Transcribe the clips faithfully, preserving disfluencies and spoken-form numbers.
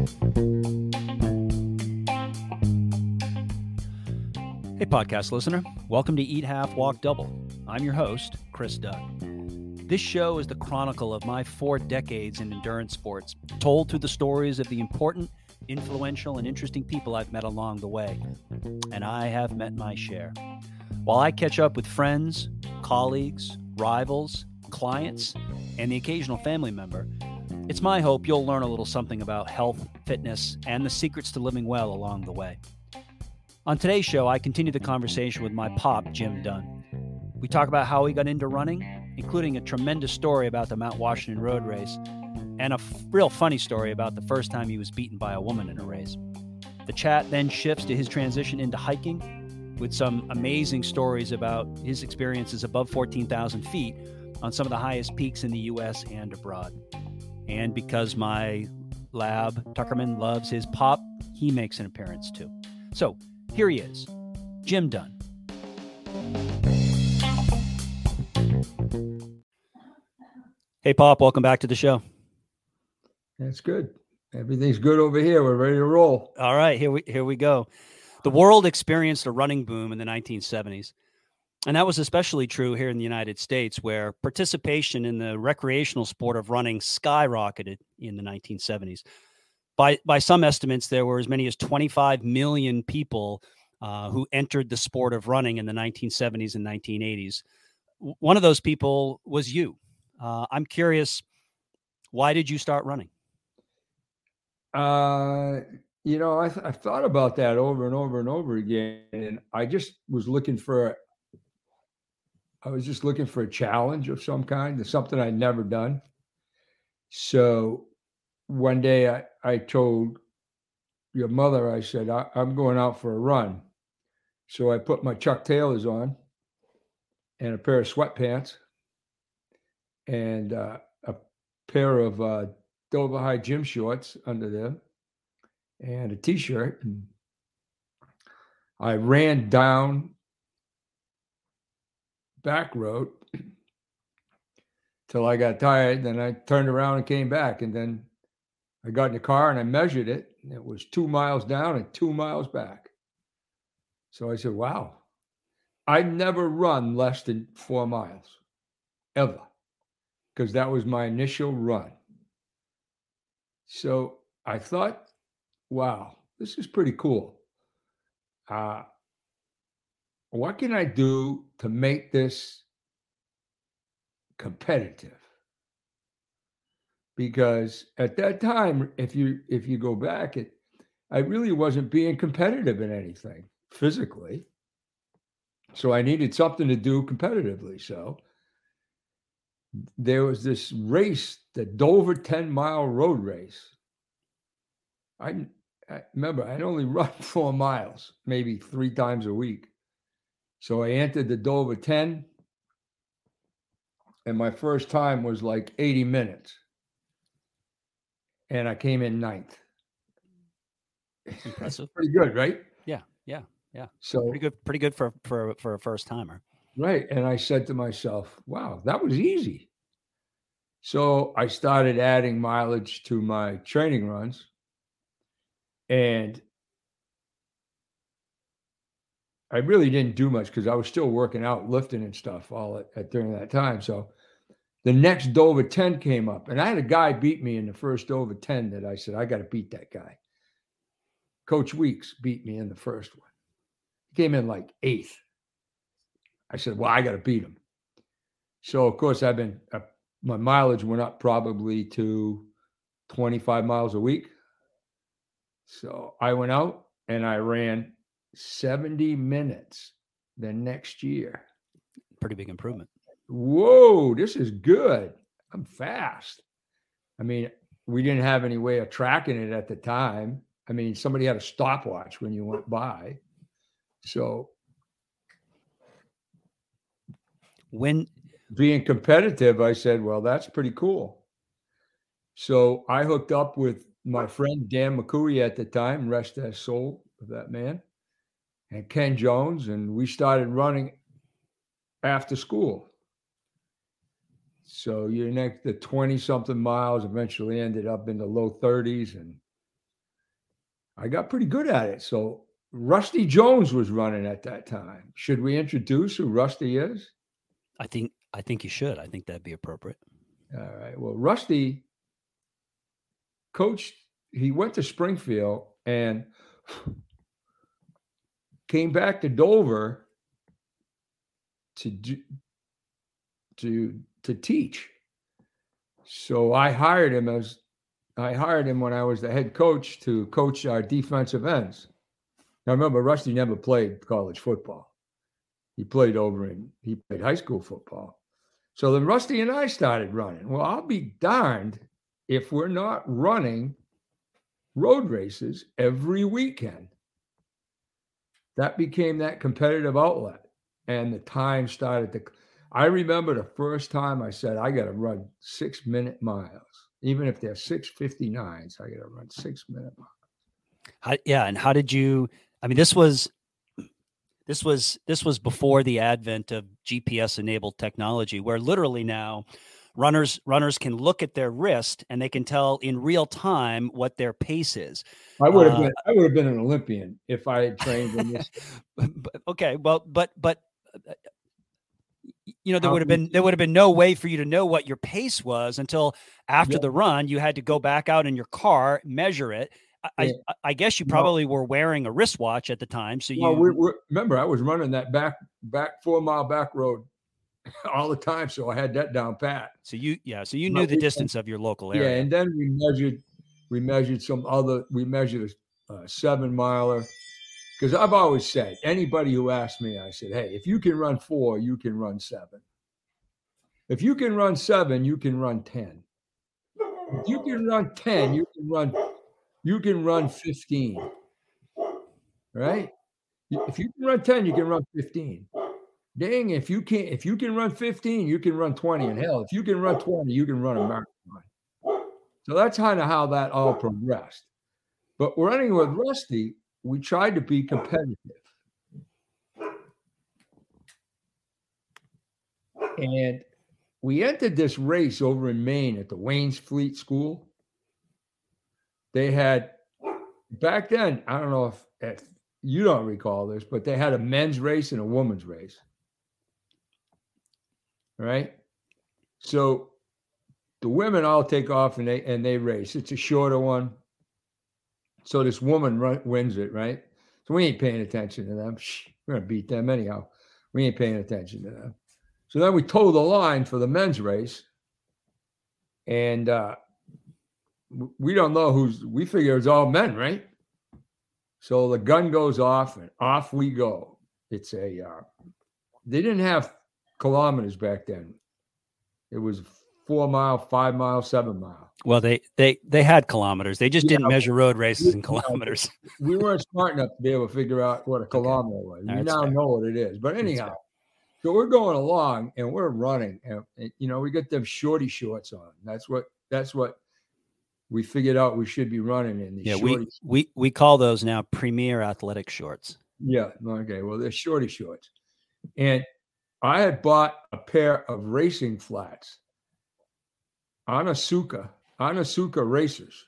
Hey, podcast listener. Welcome to Eat Half, Walk Double. I'm your host, Chris Dugg. This show is the chronicle of my four decades in endurance sports, told through the stories of the important, influential, and interesting people I've met along the way. And I have met my share. While I catch up with friends, colleagues, rivals, clients, and the occasional family member, it's my hope you'll learn a little something about health, fitness, and the secrets to living well along the way. On today's show, I continue the conversation with my pop, Jim Dunn. We talk about how he got into running, including a tremendous story about the Mount Washington Road Race, and a f- real funny story about the first time he was beaten by a woman in a race. The chat then shifts to his transition into hiking, with some amazing stories about his experiences above fourteen thousand feet on some of the highest peaks in the U S and abroad. And because my lab, Tuckerman, loves his pop, he makes an appearance too. So, here he is, Jim Dunn. Hey, Pop, welcome back to the show. That's good. Everything's good over here. We're ready to roll. All right, here we here we go. The world experienced a running boom in the nineteen seventies. And that was especially true here in the United States, where participation in the recreational sport of running skyrocketed in the nineteen seventies. By by some estimates, there were as many as twenty-five million people uh, who entered the sport of running in the nineteen seventies and nineteen eighties. One of those people was you. Uh, I'm curious, why did you start running? Uh, you know, I th- I've thought about that over and over and over again, and I just was looking for, I was just looking for a challenge of some kind, something I'd never done. So one day I, I told your mother, I said, I, I'm going out for a run. So I put my Chuck Taylors on and a pair of sweatpants and uh, a pair of uh, Dover High gym shorts under them and a T-shirt. And I ran down back road till I got tired. Then I turned around and came back, and then I got in the car and I measured it. And it was two miles down and two miles back. So I said, wow, I never run less than four miles ever, because that was my initial run. So I thought, wow, this is pretty cool. Uh, what can I do to make this competitive? Because at that time, if you if you go back, it, I really wasn't being competitive in anything physically. So I needed something to do competitively. So there was this race, the Dover ten mile road race. I, I remember I'd only run four miles, maybe three times a week. So I entered the Dover ten, and my first time was like eighty minutes. And I came in ninth. Impressive. Pretty good, right? Yeah, yeah, yeah. So pretty good, pretty good for for for a first timer. Right. And I said to myself, "Wow, that was easy." So I started adding mileage to my training runs, and I really didn't do much because I was still working out, lifting, and stuff all at, at during that time. So the next Dover ten came up, and I had a guy beat me in the first Dover ten that I said, I got to beat that guy. Coach Weeks beat me in the first one. He came in like eighth. I said, well, I got to beat him. So, of course, I've been, uh, my mileage went up probably to twenty-five miles a week. So I went out and I ran seventy minutes the next year. Pretty big improvement. Whoa, this is good. I'm fast. I mean, we didn't have any way of tracking it at the time. I mean, somebody had a stopwatch when you went by. So when being competitive, I said, well, that's pretty cool. So I hooked up with my friend, Dan McCurry at the time, rest his soul of that man, and Ken Jones. And we started running after school. So your next, the twenty something miles eventually ended up in the low thirties, and I got pretty good at it. So Rusty Jones was running at that time. Should we introduce who Rusty is? I think I think you should. I think that'd be appropriate. All right. Well, Rusty coached. He went to Springfield and came back to Dover to do, to to teach. So I hired him as I hired him when I was the head coach to coach our defensive ends. Now remember, Rusty never played college football. He played over in he played high school football. So then Rusty and I started running. Well, I'll be darned if we're not running road races every weekend. That became that competitive outlet. And the time started to, I remember the first time I said, I got to run six minute miles. Even if they're six fifty-nines, I got to run six minute miles. How, yeah. And how did you, I mean, this was, this was, this was before the advent of G P S enabled technology, where literally now runners, runners can look at their wrist and they can tell in real time what their pace is. I would have uh, been, I would have been an Olympian if I had trained in this. But, okay. Well, but, but, you know, there would have been, there would have been no way for you to know what your pace was until after yeah. the run. You had to go back out in your car, measure it. I, yeah. I, I guess you probably no. were wearing a wristwatch at the time. So you well, we, we, remember, I was running that back, back four mile back road all the time. So I had that down pat. So you, yeah. So you knew My, the distance of your local area. Yeah. And then we measured, we measured some other, we measured a, a seven miler. Because I've always said, anybody who asked me, I said, hey, if you can run four, you can run seven. If you can run seven, you can run ten. If you can run ten, you can run you can run fifteen. Right? If you can run ten, you can run fifteen. Dang, if you can't, if you can run fifteen, you can run twenty. And hell, if you can run twenty, you can run a marathon. So that's kind of how that all progressed. But running with Rusty, we tried to be competitive. And we entered this race over in Maine at the Wayne's Fleet School. They had, back then, I don't know if, if you don't recall this, but they had a men's race and a woman's race. All right? So the women all take off and they and they race. It's a shorter one. So this woman run, wins it, right? So we ain't paying attention to them. Shh, we're going to beat them anyhow. We ain't paying attention to them. So then we toe the line for the men's race. And uh, we don't know who's, we figure it's all men, right? So the gun goes off and off we go. It's a, uh, they didn't have kilometers back then. It was four mile, five mile, seven mile. Well, they they they had kilometers. They just yeah, didn't measure road races we, in kilometers. We weren't smart enough to be able to figure out what a kilometer okay. was. We That's now fair. know what it is. But anyhow, so we're going along and we're running, and, and you know we got them shorty shorts on. That's what that's what we figured out we should be running in. These yeah, we shorts. we we call those now premier athletic shorts. Yeah. Okay. Well, they're shorty shorts, and I had bought a pair of racing flats. Onasuka, Onasuka racers.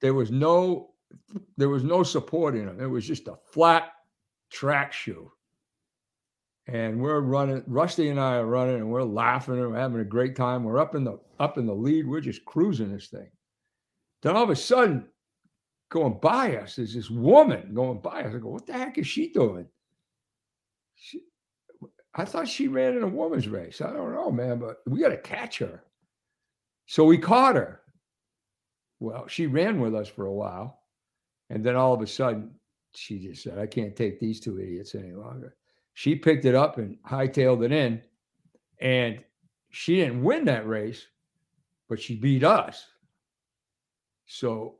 There was no, there was no support in them. It was just a flat track shoe. And we're running. Rusty and I are running, and we're laughing, and we're having a great time. We're up in the up in the lead. We're just cruising this thing. Then all of a sudden, going by us is this woman going by us. I go, what the heck is she doing? She, I thought she ran in a woman's race. I don't know, man, but we got to catch her. So we caught her. Well, she ran with us for a while. And then all of a sudden, she just said, I can't take these two idiots any longer. She picked it up and hightailed it in. And she didn't win that race, but she beat us. So,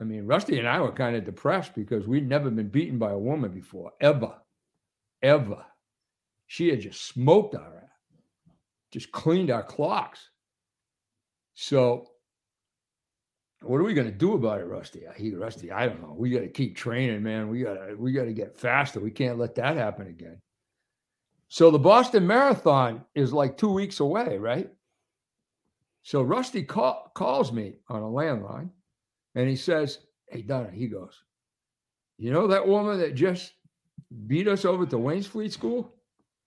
I mean, Rusty and I were kind of depressed because we'd never been beaten by a woman before, ever, ever. She had just smoked our ass, just cleaned our clocks. So what are we going to do about it, Rusty? I hear Rusty. I don't know. We got to keep training, man. We got to, we got to get faster. We can't let that happen again. So the Boston Marathon is like two weeks away, right? So Rusty call, calls me on a landline and he says, hey, Donna, he goes, you know that woman that just beat us over to Wayne's Fleet School?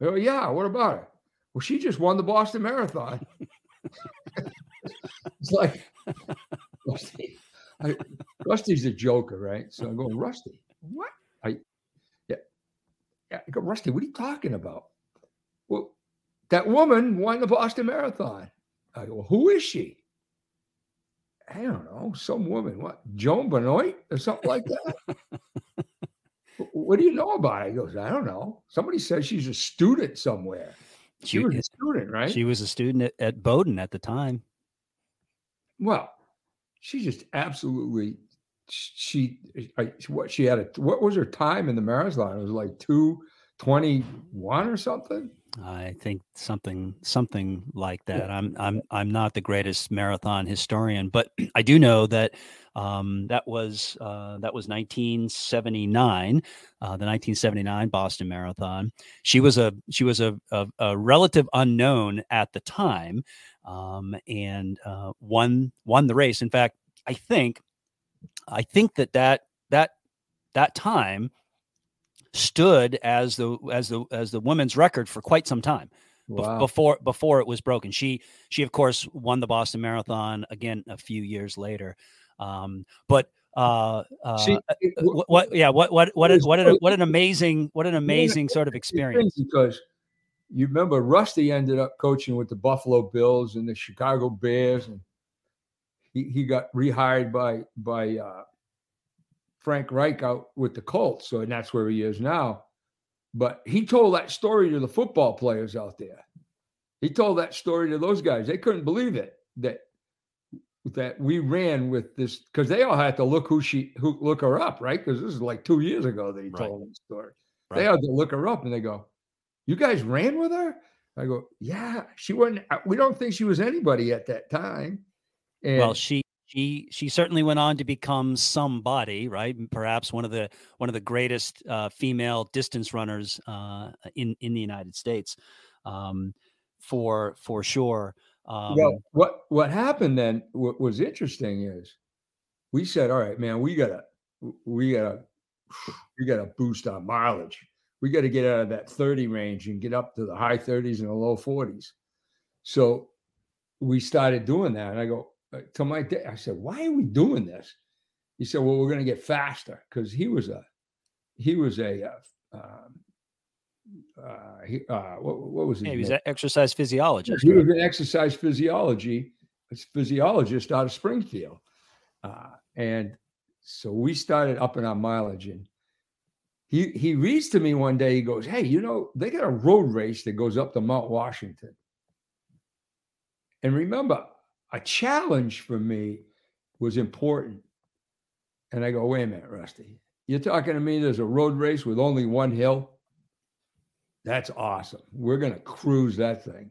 Oh, yeah. What about her? Well, she just won the Boston Marathon. It's like, Rusty, I, Rusty's a joker, right? So I go, Rusty, what? I, yeah, yeah. I go, Rusty, what are you talking about? Well, that woman won the Boston Marathon. I go, well, who is she? I don't know, some woman, what, Joan Benoit or something like that? What do you know about it? He goes, I don't know. Somebody says she's a student somewhere. She, she was a student, right? She was a student at, at Bowdoin at the time. Well, she just absolutely, she, I, what she had, a, what was her time in the marathon? It was like two twenty-one or something. I think something something like that. Yeah. I'm I'm I'm not the greatest marathon historian, but I do know that um, that was uh, that was nineteen seventy-nine, uh, the nineteen seventy-nine Boston Marathon. She was a she was a a, a relative unknown at the time, um, and uh, won won the race. In fact, I think I think that that that that time stood as the as the as the women's record for quite some time. Wow. before before it was broken. She she of course won the Boston Marathon again a few years later. Um, but uh, uh, she, it, what, what yeah what what what is what, what, what an amazing what an amazing sort of experience, because you remember Rusty ended up coaching with the Buffalo Bills and the Chicago Bears, and he he got rehired by by. Uh, Frank Reich out with the Colts. So, and that's where he is now. But he told that story to the football players out there. He told that story to those guys. They couldn't believe it, that, that we ran with this, because they all had to look who she, who look her up. Right. Because this is like two years ago that he right. told that story. Right. They had to look her up and they go, you guys ran with her? I go, yeah, she wasn't, we don't think she was anybody at that time. And well, she, She she certainly went on to become somebody, right? Perhaps one of the one of the greatest uh, female distance runners uh, in in the United States, um, for for sure. Um, well, what what happened then? What was interesting is we said, all right, man, we gotta we gotta we gotta boost our mileage. We gotta get out of that thirty range and get up to the high thirties and the low forties. So we started doing that, and I go. To my day, I said, why are we doing this? He said, well, we're going to get faster, because he was a, he was a, uh, um, uh, he, uh, what, what was he? He was an exercise physiologist. He was an exercise physiology, physiologist out of Springfield. Uh, and so we started upping our mileage. And he, he reads to me one day, he goes, hey, you know, they got a road race that goes up to Mount Washington. And remember, a challenge for me was important. And I go, wait a minute, Rusty, you're talking to me, there's a road race with only one hill? That's awesome. We're going to cruise that thing.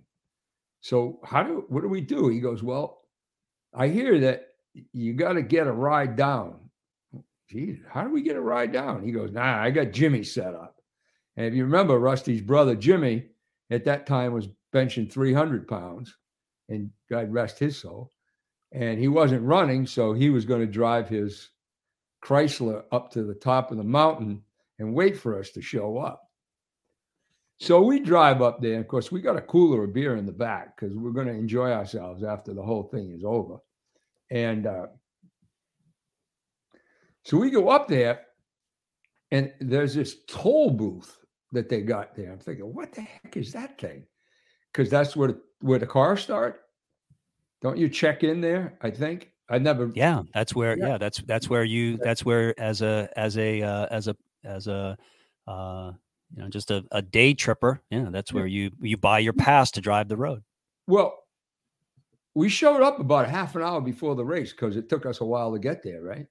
So how do, what do we do? He goes, well, I hear that you got to get a ride down. Geez, how do we get a ride down? He goes, nah, I got Jimmy set up. And if you remember, Rusty's brother, Jimmy, at that time was benching three hundred pounds. And God rest his soul. And he wasn't running, so he was going to drive his Chrysler up to the top of the mountain and wait for us to show up. So we drive up there. Of course, we got a cooler of beer in the back because we're going to enjoy ourselves after the whole thing is over. And uh, so we go up there, and there's this toll booth that they got there. I'm thinking, what the heck is that thing? Because that's where the, where the cars start. Don't you check in there? I think I never. Yeah, that's where. Yeah, yeah that's that's where you. That's where as a as a uh, as a as a uh, you know, just a, a day tripper. Yeah, that's where you you buy your pass to drive the road. Well, we showed up about a half an hour before the race because it took us a while to get there, right?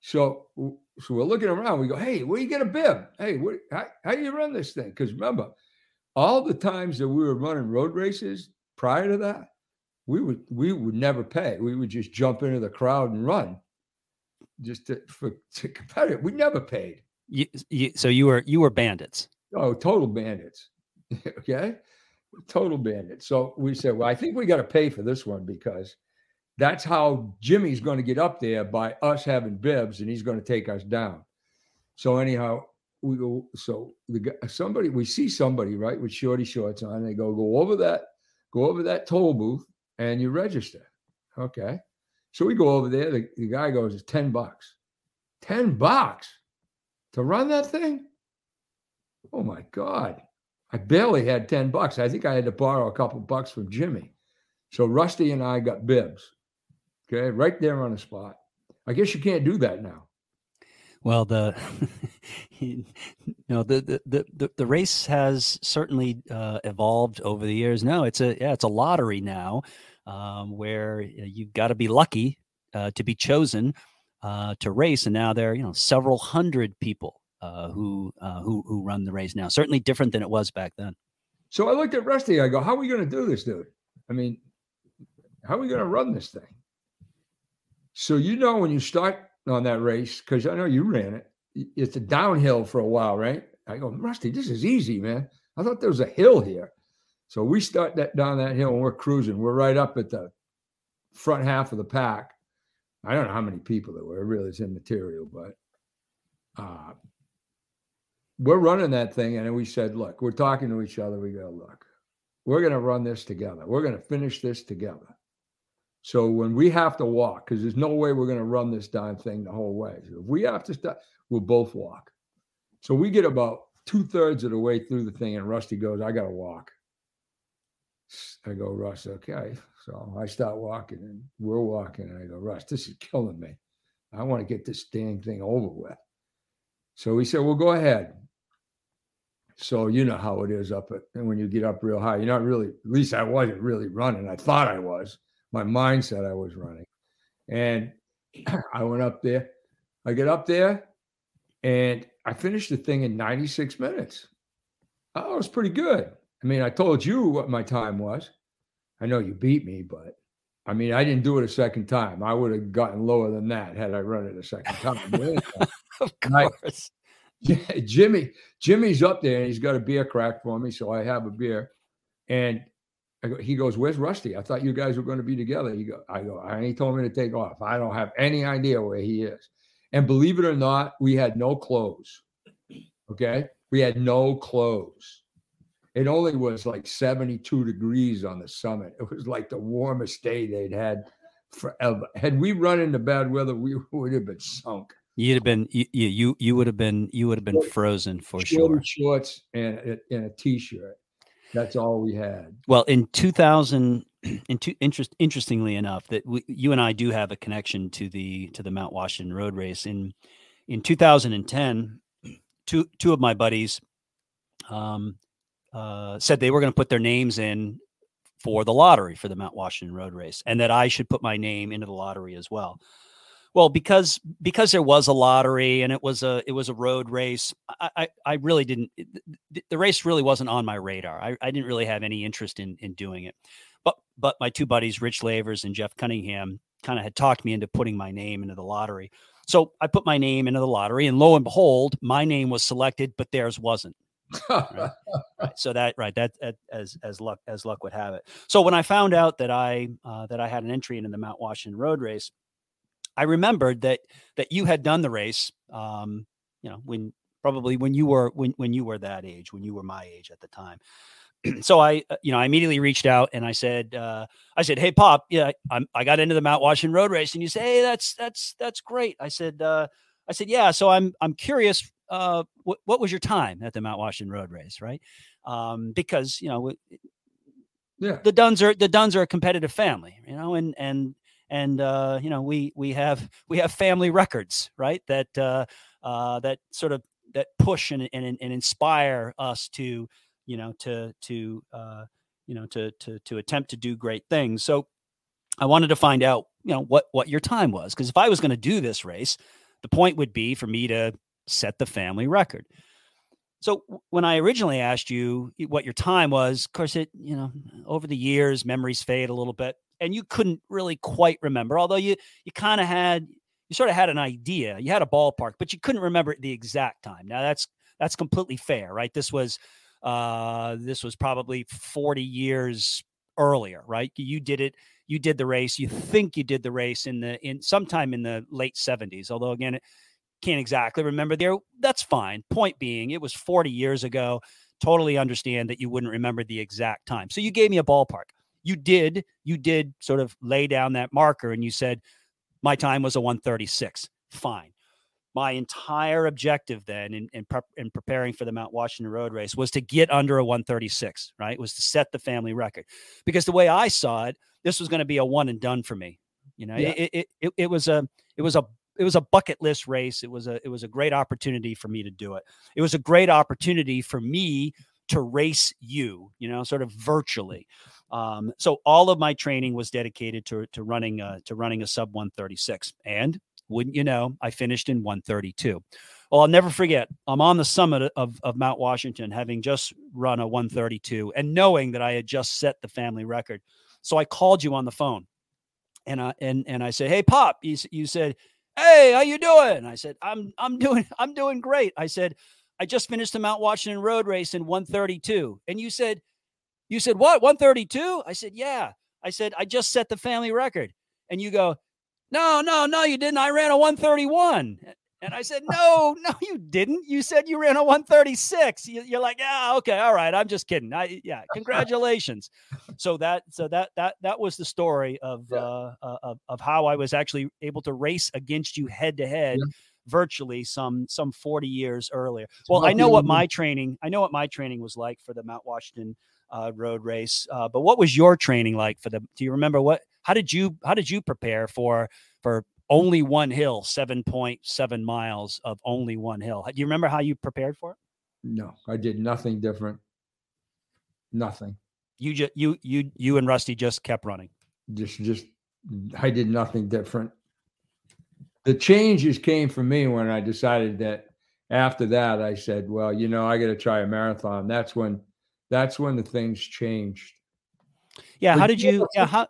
So so we're looking around. We go, hey, where you get a bib? Hey, what, how how do you run this thing? Because remember, all the times that we were running road races prior to that, we would we would never pay. We would just jump into the crowd and run, just to, for to competitive. We never paid. You, you, so you were you were bandits. Oh, total bandits. Okay, total bandits. So we said, well, I think we got to pay for this one because That's how Jimmy's going to get up there, by us having bibs, and he's going to take us down. So anyhow, we go. So the, somebody, we see somebody, right, with shorty shorts on. They go, go over that, go over that toll booth, and you register. Okay. So we go over there. The, the guy goes, it's ten bucks. ten bucks to run that thing? Oh my God. I barely had ten bucks. I think I had to borrow a couple bucks from Jimmy. So Rusty and I got bibs. Okay. Right there on the spot. I guess you can't do that now. Well, the, you know, the, the, the, the race has certainly uh, evolved over the years. No, it's a, yeah, it's a lottery now, um, where you've got to be lucky uh, to be chosen uh, to race. And now there are, you know, several hundred people uh, who, uh, who, who run the race now, certainly different than it was back then. So I looked at Rusty, I go, how are we going to do this, dude? I mean, how are we going to run this thing? So, you know, when you start on that race, because I know you ran it, it's a downhill for a while, right? I go, Rusty, this is easy, man. I thought there was a hill here. So we start that down that hill and we're cruising. We're right up at the front half of the pack. I don't know how many people there were. It really is immaterial, but uh, we're running that thing. And then we said, look, we're talking to each other. We go, look, we're going to run this together. We're going to finish this together. So when we have to walk, because there's no way we're going to run this darn thing the whole way. So if we have to stop, we'll both walk. So we get about two thirds of the way through the thing and Rusty goes, I got to walk. I go, Russ, okay. So I start walking and we're walking and I go, Russ, this is killing me. I want to get this dang thing over with. So he said, well, go ahead. So you know how it is up at, and when you get up real high, you're not really, at least I wasn't really running. I thought I was. My mind said I was running. And I went up there. I get up there and I finished the thing in ninety-six minutes. Oh, it was pretty good. I mean, I told you what my time was. I know you beat me, but I mean, I didn't do it a second time. I would have gotten lower than that had I run it a second time. Of course. I, Jimmy, Jimmy's up there and he's got a beer crack for me. So I have a beer and he goes, where's Rusty? I thought you guys were going to be together. He go, I go, and he told me to take off. I don't have any idea where he is. And believe it or not, we had no clothes. Okay. We had no clothes. It only was like seventy-two degrees on the summit. It was like the warmest day they'd had forever. Had we run into bad weather, we would have been sunk. You'd have been, you, you, you would have been, you would have been frozen for sure. Shorts and, and a t-shirt. That's all we had. Well, in two thousand, in two, interest, interestingly enough, that we, you and I do have a connection to the to the Mount Washington Road Race. In in two thousand ten, two two of my buddies um, uh, said they were going to put their names in for the lottery for the Mount Washington Road Race, and that I should put my name into the lottery as well. Well, because because there was a lottery and it was a it was a road race, I I, I really didn't the, the race really wasn't on my radar. I, I didn't really have any interest in in doing it. But but my two buddies, Rich Lavers and Jeff Cunningham, kind of had talked me into putting my name into the lottery. So I put my name into the lottery, and lo and behold, my name was selected, but theirs wasn't. Right? Right. So that right that, that as as luck as luck would have it. So when I found out that I uh, that I had an entry into the Mount Washington Road Race, I remembered that that you had done the race, um, you know, when probably when you were when when you were that age, when you were my age at the time. So I, you know, I immediately reached out and I said, uh, I said, hey, Pop, yeah, I'm, I got into the Mount Washington Road Race, and you say, hey, that's that's that's great. I said, uh, I said, yeah. So I'm I'm curious, uh, wh- what was your time at the Mount Washington Road Race, right? Um, because you know, yeah, the Duns are the Duns are a competitive family, you know, and and. And, uh, you know, we, we have, we have family records, right. That, uh, uh, that sort of, that push and, and, and inspire us to, you know, to, to, uh, you know, to, to, to attempt to do great things. So I wanted to find out, you know, what, what your time was. Cause if I was going to do this race, the point would be for me to set the family record. So when I originally asked you what your time was, of course it, you know, over the years, memories fade a little bit. And you couldn't really quite remember, although you you kind of had, you sort of had an idea, you had a ballpark, but you couldn't remember the exact time. Now that's that's completely fair, right? This was uh, this was probably forty years earlier, right? You did it, you did the race. You think you did the race in the in sometime in the late seventies. Although again, it can't exactly remember there. That's fine. Point being, it was forty years ago. Totally understand that you wouldn't remember the exact time. So you gave me a ballpark. You did. You did sort of lay down that marker, and you said my time was a one thirty-six. Fine. My entire objective then in in, prep, in preparing for the Mount Washington Road Race was to get under a one thirty-six, right? Was to set the family record, because the way I saw it, this was going to be a one and done for me. You know, yeah. it, it it it was a it was a it was a bucket list race. It was a it was a great opportunity for me to do it. It was a great opportunity for me to race you, you know, sort of virtually. Um, so all of my training was dedicated to to running uh, to running a sub one thirty-six, and wouldn't you know, I finished in one thirty-two. Well, I'll never forget. I'm on the summit of, of Mount Washington, having just run a one thirty-two and knowing that I had just set the family record. So I called you on the phone and I, and, and I said, "Hey, Pop," you, you said, "Hey, how you doing?" I said, I'm, I'm doing, I'm doing great. I said, "I just finished the Mount Washington Road Race in one thirty-two. And you said, you said, "What, one thirty-two? I said, "Yeah." I said, "I just set the family record." And you go, "No, no, no, you didn't. I ran a one thirty-one. And I said, "No, no, you didn't. You said you ran a one thirty-six. You, you're like, "Yeah, okay, all right. I'm just kidding. I, yeah, congratulations." So that, so that, that, that was the story of, yeah. uh, of, of how I was actually able to race against you head to head, virtually some, some forty years earlier. Well, I know what my training, I know what my training was like for the Mount Washington uh, Road Race. Uh, but what was your training like for the, do you remember what, How did you how did you prepare for for only one hill, seven point seven miles of only one hill? Do you remember how you prepared for it? No, I did nothing different. Nothing. You just you you you and Rusty just kept running. Just just I did nothing different. The changes came for me when I decided that after that I said, well, you know, I got to try a marathon. That's when that's when the things changed. Yeah. How did you, yeah, how,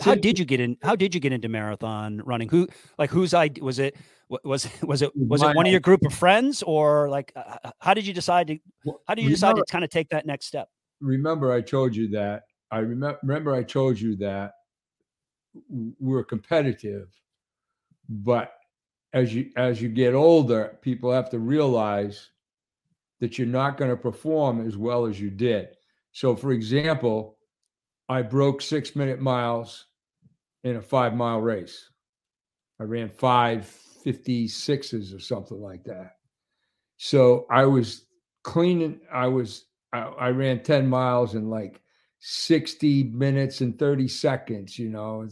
how did you get in, how did you get into marathon running? Who, like whose idea was it, was, was it, was it one of your group of friends or like, uh, how did you decide to, how did you decide remember, to kind of take that next step? Remember, I told you that, I remember, remember I told you that we're competitive, but as you, as you get older, people have to realize that you're not going to perform as well as you did. So for example, I broke six minute miles in a five mile race. I ran five fifty sixes or something like that. So I was cleaning. I was, I, I ran ten miles in like sixty minutes and thirty seconds, you know?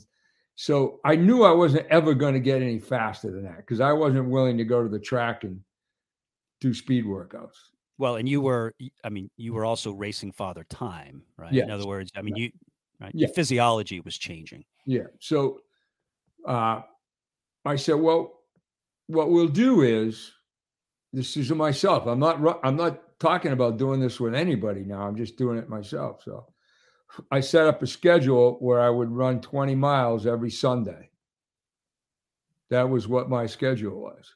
So I knew I wasn't ever going to get any faster than that, 'cause I wasn't willing to go to the track and do speed workouts. Well, and you were, I mean, you were also racing father time, right? Yes. In other words, I mean, you, right? Yes. Your physiology was changing. Yeah. So uh, I said, well, what we'll do is, this is myself. I'm not, I'm not talking about doing this with anybody now. I'm just doing it myself. So I set up a schedule where I would run twenty miles every Sunday. That was what my schedule was.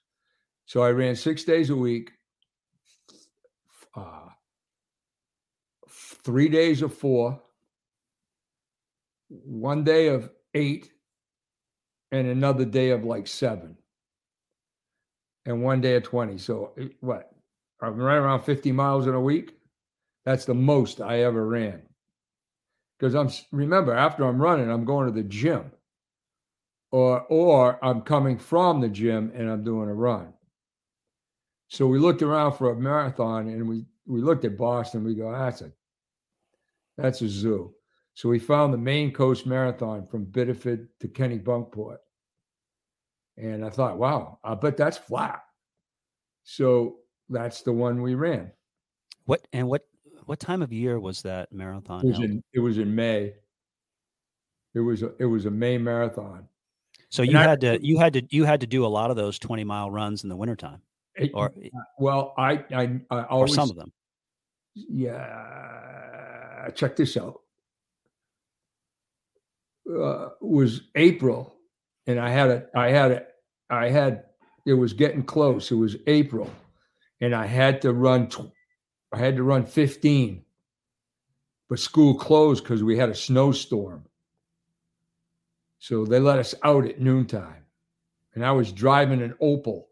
So I ran six days a week. Uh, three days of four, one day of eight, and another day of like seven, and one day of twenty. So what? I've run around fifty miles in a week. That's the most I ever ran. Because I'm remember after I'm running, I'm going to the gym, or or I'm coming from the gym and I'm doing a run. So we looked around for a marathon, and we, we looked at Boston. We go, that's a, that's a zoo. So we found the Maine Coast Marathon from Biddeford to Kennebunkport. And I thought, wow, I bet that's flat. So that's the one we ran. What and what what time of year was that marathon? It was in, it was in May. It was a, it was a May marathon. So you and had I, to you had to you had to do a lot of those twenty mile runs in the wintertime. It, or well, I, I, I always, or some of them. Yeah. Check this out. Uh, it was April, and I had a, I had a, I had, it was getting close. It was April, and I had to run, tw- I had to run fifteen, but school closed because we had a snowstorm. So they let us out at noontime. And I was driving an Opal,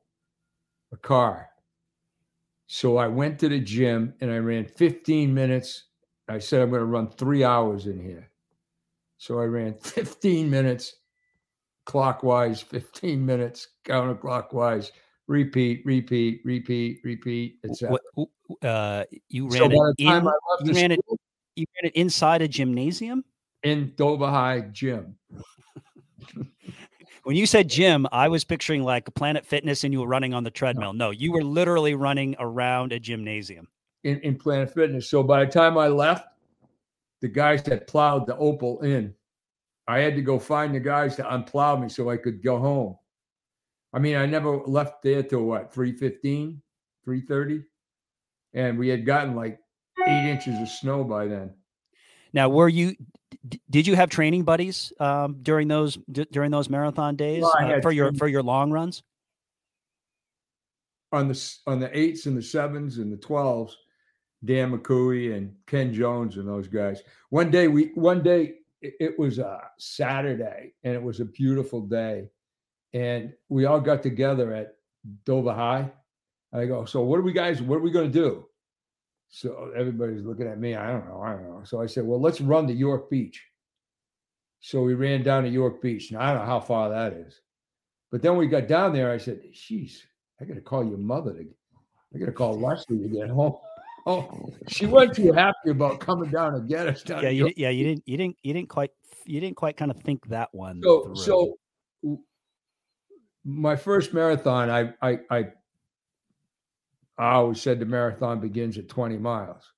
a car. So I went to the gym and I ran fifteen minutes. I said, I'm going to run three hours in here. So I ran fifteen minutes clockwise, fifteen minutes counterclockwise, repeat, repeat, repeat, repeat, et cetera. What, uh, you ran, so by the time in, I left you, ran it, you ran it inside a gymnasium? In Dover High Gym. When you said gym, I was picturing like Planet Fitness and you were running on the treadmill. No, you were literally running around a gymnasium. In, in Planet Fitness. So by the time I left, the guys that plowed the Opal in, I had to go find the guys to unplow me so I could go home. I mean, I never left there till what, three fifteen, three thirty? And we had gotten like eight inches of snow by then. Now, were you, d- did you have training buddies um, during those, d- during those marathon days well, uh, for your, for your long runs? On the, on the eights and the sevens and the twelves. Dan McCurry and Ken Jones and those guys. One day we, one day it, it was a Saturday and it was a beautiful day. And we all got together at Dover High. I go, so what are we guys, what are we going to do? So everybody's looking at me. I don't know. I don't know. So I said, well, let's run to York Beach. So we ran down to York Beach. Now I don't know how far that is, but then we got down there. I said, jeez, I got to call your mother. To, I got to call Rusty to get home. Oh, she wasn't too happy about coming down and get us down. Yeah, you, yeah, you didn't, you didn't, you didn't quite, you didn't quite kind of think that one. So, through. so my first marathon, I, I, I, I always said the marathon begins at twenty miles.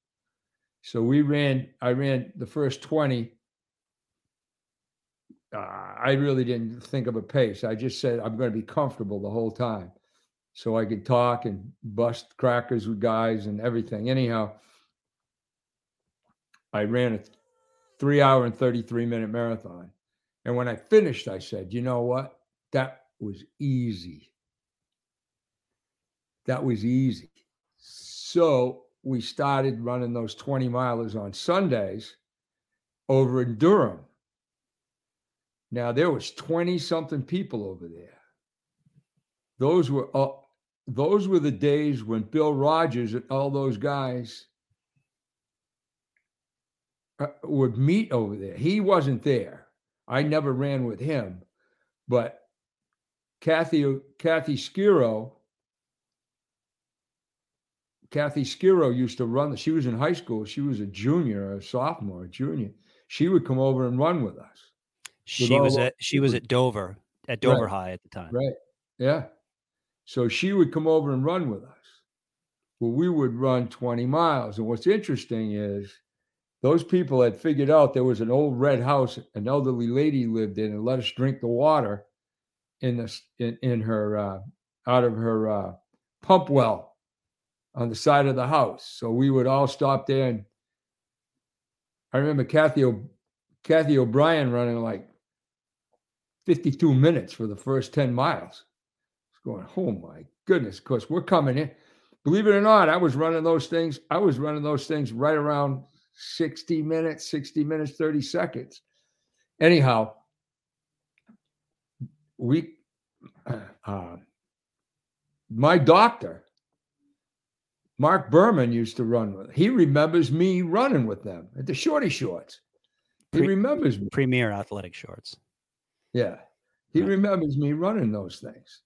So we ran, I ran the first twenty. Uh, I really didn't think of a pace. I just said I'm going to be comfortable the whole time. So I could talk and bust crackers with guys and everything. Anyhow, I ran a three hour and thirty-three minute marathon. And when I finished, I said, you know what? That was easy. That was easy. So we started running those twenty milers on Sundays over in Durham. Now there was twenty something people over there. Those were uh, those were the days when Bill Rogers and all those guys uh, would meet over there. He wasn't there. I never ran with him, but Kathy Kathy Skiro Kathy Skiro used to run. She was in high school. She was a junior, a sophomore, a junior. She would come over and run with us. She with was at she people. was at Dover at Dover right. High at the time. Right. Yeah. So she would come over and run with us. Well, we would run twenty miles. And what's interesting is those people had figured out there was an old red house an elderly lady lived in and let us drink the water in the, in, in her, uh, out of her uh, pump well on the side of the house. So we would all stop there. And I remember Kathy, o- Kathy O'Brien running like fifty-two minutes for the first ten miles. Going, oh my goodness, because we're coming in. Believe it or not, I was running those things. I was running those things right around sixty minutes, sixty minutes, thirty seconds. Anyhow, we, uh, my doctor, Mark Berman, used to run with. He remembers me running with them at the shorty shorts. He Pre- remembers me. Premier athletic shorts. Yeah. He right. remembers me running those things.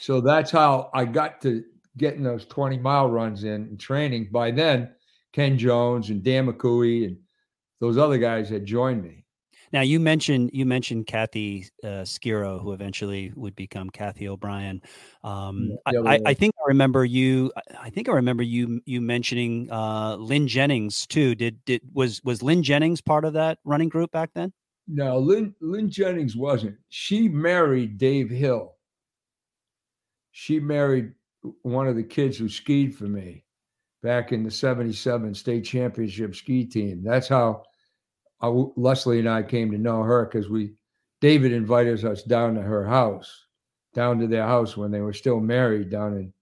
So that's how I got to getting those twenty mile runs in and training. By then, Ken Jones and Dan McCurry and those other guys had joined me. Now you mentioned, you mentioned Kathy uh, Skiro, who eventually would become Kathy O'Brien. Um, yeah, I, I, I think I remember you, I think I remember you, you mentioning uh, Lynn Jennings too. Did, did, was, was Lynn Jennings part of that running group back then? No, Lynn, Lynn Jennings wasn't. She married Dave Hill. She married one of the kids who skied for me back in the seventy-seven state championship ski team. That's how I, Leslie and I came to know her, because we, David invited us down to her house, down to their house when they were still married down in,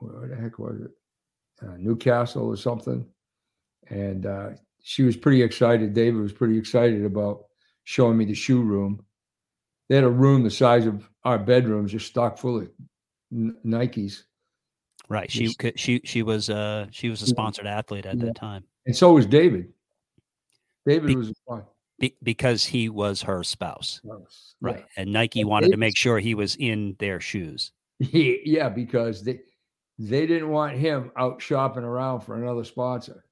where the heck was it? Uh, Newcastle or something. And uh, she was pretty excited. David was pretty excited about showing me the shoe room. They had a room the size of our bedrooms, just stocked full of n- Nikes. Right. She could, she she was uh she was a sponsored athlete at yeah. that time. And so was David. David be, was be, because he was her spouse. Yes. Right. Yeah. And Nike and wanted David, to make sure he was in their shoes. He, yeah, because they they didn't want him out shopping around for another sponsor.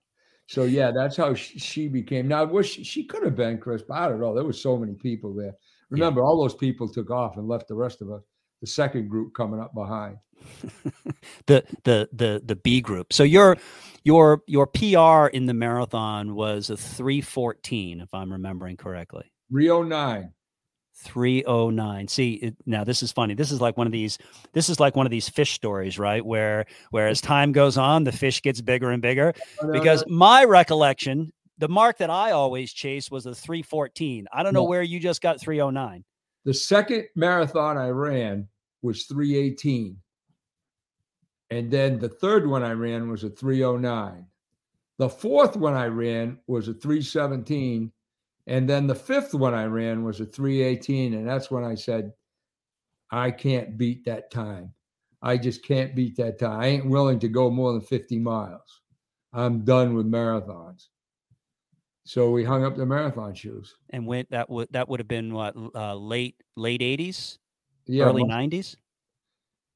So yeah, that's how she, she became. Now, was she, she could have been Chris, but I don't know. There were so many people there. Remember, yeah. all those people took off and left the rest of us, the second group coming up behind. the the the the B group. So your your your P R in the marathon was a three fourteen, if I'm remembering correctly. three oh nine three oh nine See, it, now this is funny. This is like one of these. This is like one of these fish stories, right? Where where as time goes on, the fish gets bigger and bigger. No, because no. my recollection, the mark that I always chased was a three fourteen. I don't know no. where you just got three oh nine. The second marathon I ran was three eighteen. And then the third one I ran was a three oh nine. The fourth one I ran was a three seventeen. And then the fifth one I ran was a three eighteen. And that's when I said, I can't beat that time. I just can't beat that time. I ain't willing to go more than fifty miles. I'm done with marathons. So we hung up the marathon shoes. And went, that would that would have been what, uh, late late eighties, yeah, early well, nineties?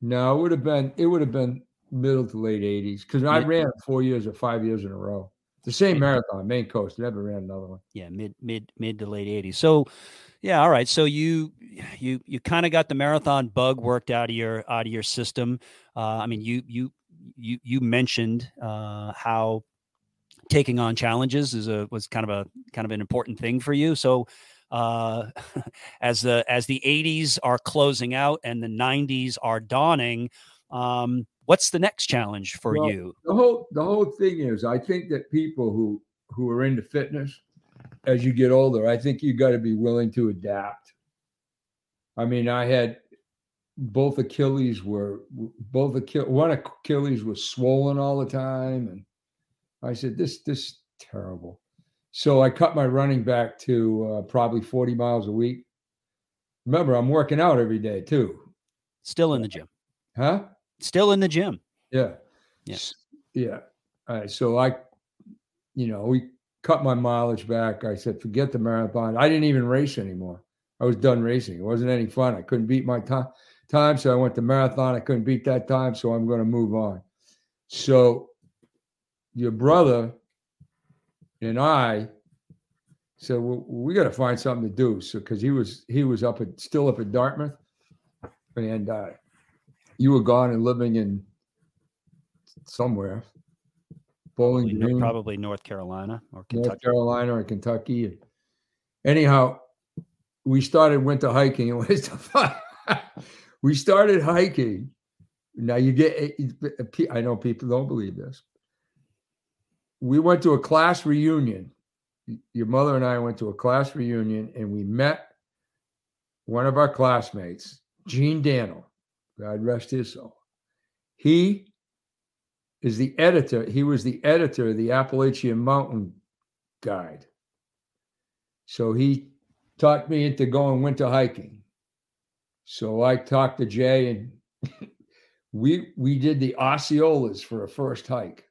No, it would have been it would have been middle to late eighties, because I ran four years or five years in a row. The same marathon, Maine Coast. Never ran another one. Yeah, mid mid mid to late eighties. So, yeah, all right. So you you you kind of got the marathon bug worked out of your out of your system. Uh, I mean, you you you you mentioned uh, how taking on challenges is a was kind of a kind of an important thing for you. So, uh, as the as the eighties are closing out and the nineties are dawning, um, what's the next challenge for well, you? The whole the whole thing is, I think that people who who are into fitness, as you get older, I think you got to be willing to adapt. I mean, I had both Achilles were both Achilles, one Achilles was swollen all the time, and I said this this is terrible. So I cut my running back to uh, probably forty miles a week. Remember, I'm working out every day too. Still in the gym, huh? Still in the gym. Yeah. Yes. Yeah. All right. So I, you know, we cut my mileage back. I said, forget the marathon. I didn't even race anymore. I was done racing. It wasn't any fun. I couldn't beat my time. Time. So I went to marathon. I couldn't beat that time. So I'm going to move on. So your brother and I said, well, we got to find something to do. So, cause he was, he was up at, still up at Dartmouth, and, uh, you were gone and living in somewhere, Bowling Green, probably, probably North Carolina or Kentucky. North Carolina or Kentucky. Anyhow, we started went to hiking. It was the fun. We started hiking. Now you get. I know people don't believe this. We went to a class reunion. Your mother and I went to a class reunion, and we met one of our classmates, Gene Daniel. God rest his soul. He is the editor. He was the editor of the Appalachian Mountain Guide. So he talked me into going winter hiking. So I talked to Jay, and we we did the Osceolas for a first hike.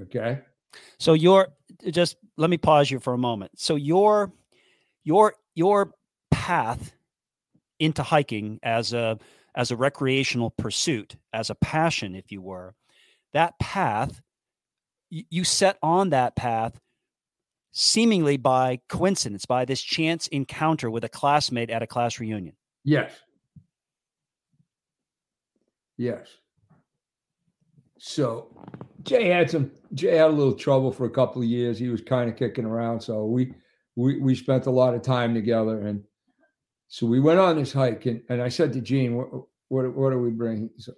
Okay. So you're just let me pause you for a moment. So your your your path into hiking as a as a recreational pursuit, as a passion, if you were, that path, you set on that path seemingly by coincidence, by this chance encounter with a classmate at a class reunion. Yes. Yes. So Jay had some, Jay had a little trouble for a couple of years. He was kind of kicking around. So we, we, we spent a lot of time together, and so we went on this hike, and, and I said to Gene, what, what, what are we bringing? So,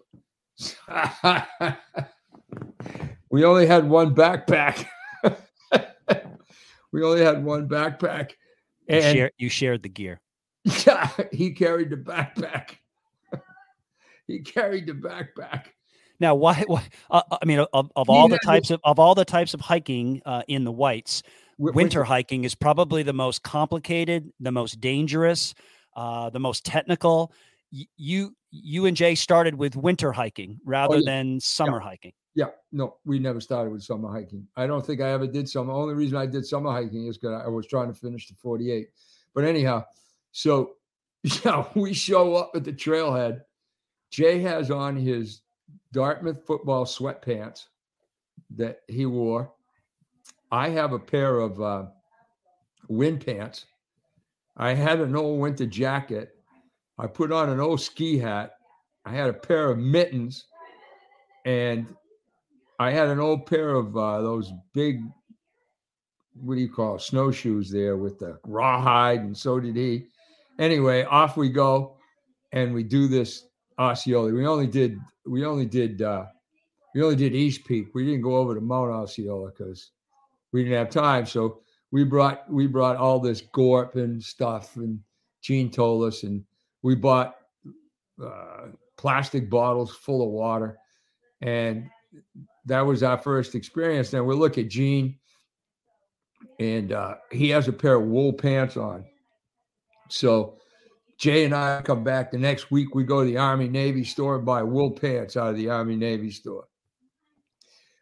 we only had one backpack. we only had one backpack. And you, share, you shared the gear. He carried the backpack. He carried the backpack. Now, why? why uh, I mean, of, of all the types of, of all the types of hiking uh, in the Whites, Winter hiking is probably the most complicated, the most dangerous, uh, the most technical. Y- you, you and Jay started with winter hiking rather oh, yeah. than summer yeah. hiking. Yeah, no, we never started with summer hiking. I don't think I ever did summer. The only reason I did summer hiking is because I was trying to finish the forty-eight. But anyhow, so yeah, we show up at the trailhead. Jay has on his Dartmouth football sweatpants that he wore. I have a pair of uh, wind pants. I had an old winter jacket. I put on an old ski hat. I had a pair of mittens, and I had an old pair of uh, those big, what do you call it, snowshoes there with the rawhide, and so did he. Anyway, off we go, and we do this Osceola. We only did we only did uh, we only did East Peak. We didn't go over to Mount Osceola because we didn't have time. So we brought we brought all this gorp and stuff, and Gene told us, and we bought uh, plastic bottles full of water, and that was our first experience. Then we look at Gene, and uh, he has a pair of wool pants on. So Jay and I come back the next week. We go to the Army Navy store and buy wool pants out of the Army Navy store.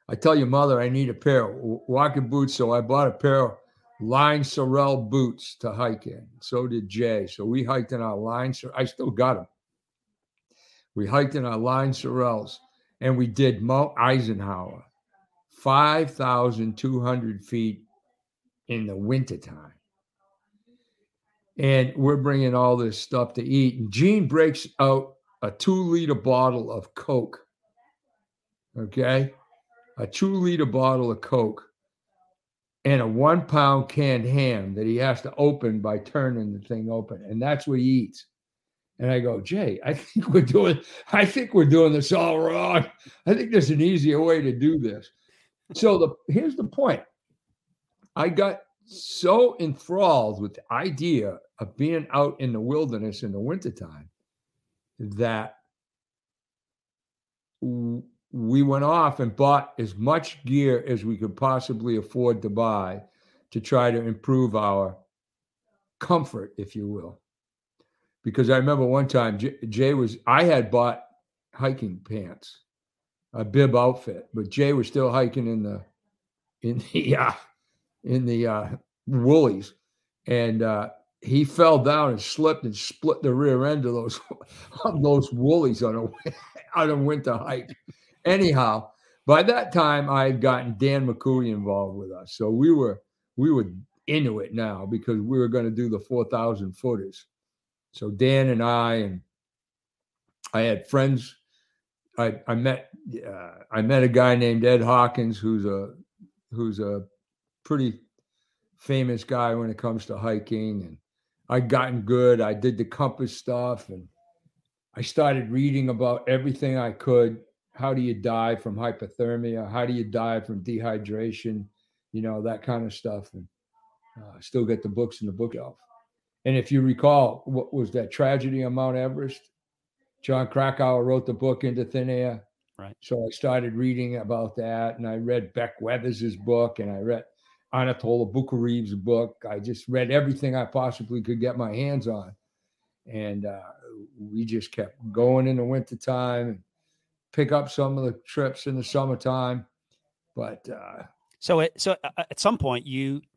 I tell your mother I need a pair of walking boots, so I bought a pair of line sorrel boots to hike in. So did Jay. So we hiked in our line. I still got them. We hiked in our line sorrels. And we did Mount Eisenhower, five thousand two hundred feet in the wintertime. And we're bringing all this stuff to eat. And Gene breaks out a two-liter bottle of Coke, okay? A two-liter bottle of Coke and a one-pound canned ham that he has to open by turning the thing open. And that's what he eats. And I go, Jay, I think we're doing, I think we're doing this all wrong. I think there's an easier way to do this. So the here's the point. I got so enthralled with the idea of being out in the wilderness in the wintertime that we went off and bought as much gear as we could possibly afford to buy to try to improve our comfort, if you will. Because I remember one time Jay, Jay was, I had bought hiking pants, a bib outfit, but Jay was still hiking in the, in the, uh, in the uh, woolies. And uh, he fell down and slipped and split the rear end of those, of those woolies on a, on a winter hike. Anyhow, by that time I had gotten Dan McCurry involved with us. So we were, we were into it now because we were going to do the four thousand footers. So Dan and I, and I had friends. I, I met uh, I met a guy named Ed Hawkins, who's a who's a pretty famous guy when it comes to hiking. And I'd gotten good. I did the compass stuff, and I started reading about everything I could. How do you die from hypothermia? How do you die from dehydration? You know, that kind of stuff. And uh, I still get the books in the bookshelf. And if you recall, what was that tragedy on Mount Everest? John Krakauer wrote the book Into Thin Air. Right. So I started reading about that, and I read Beck Weathers' book, and I read Anatoly Bukharev's book. I just read everything I possibly could get my hands on. And uh, we just kept going in the wintertime and pick up some of the trips in the summertime. But uh, so it, so at some point you –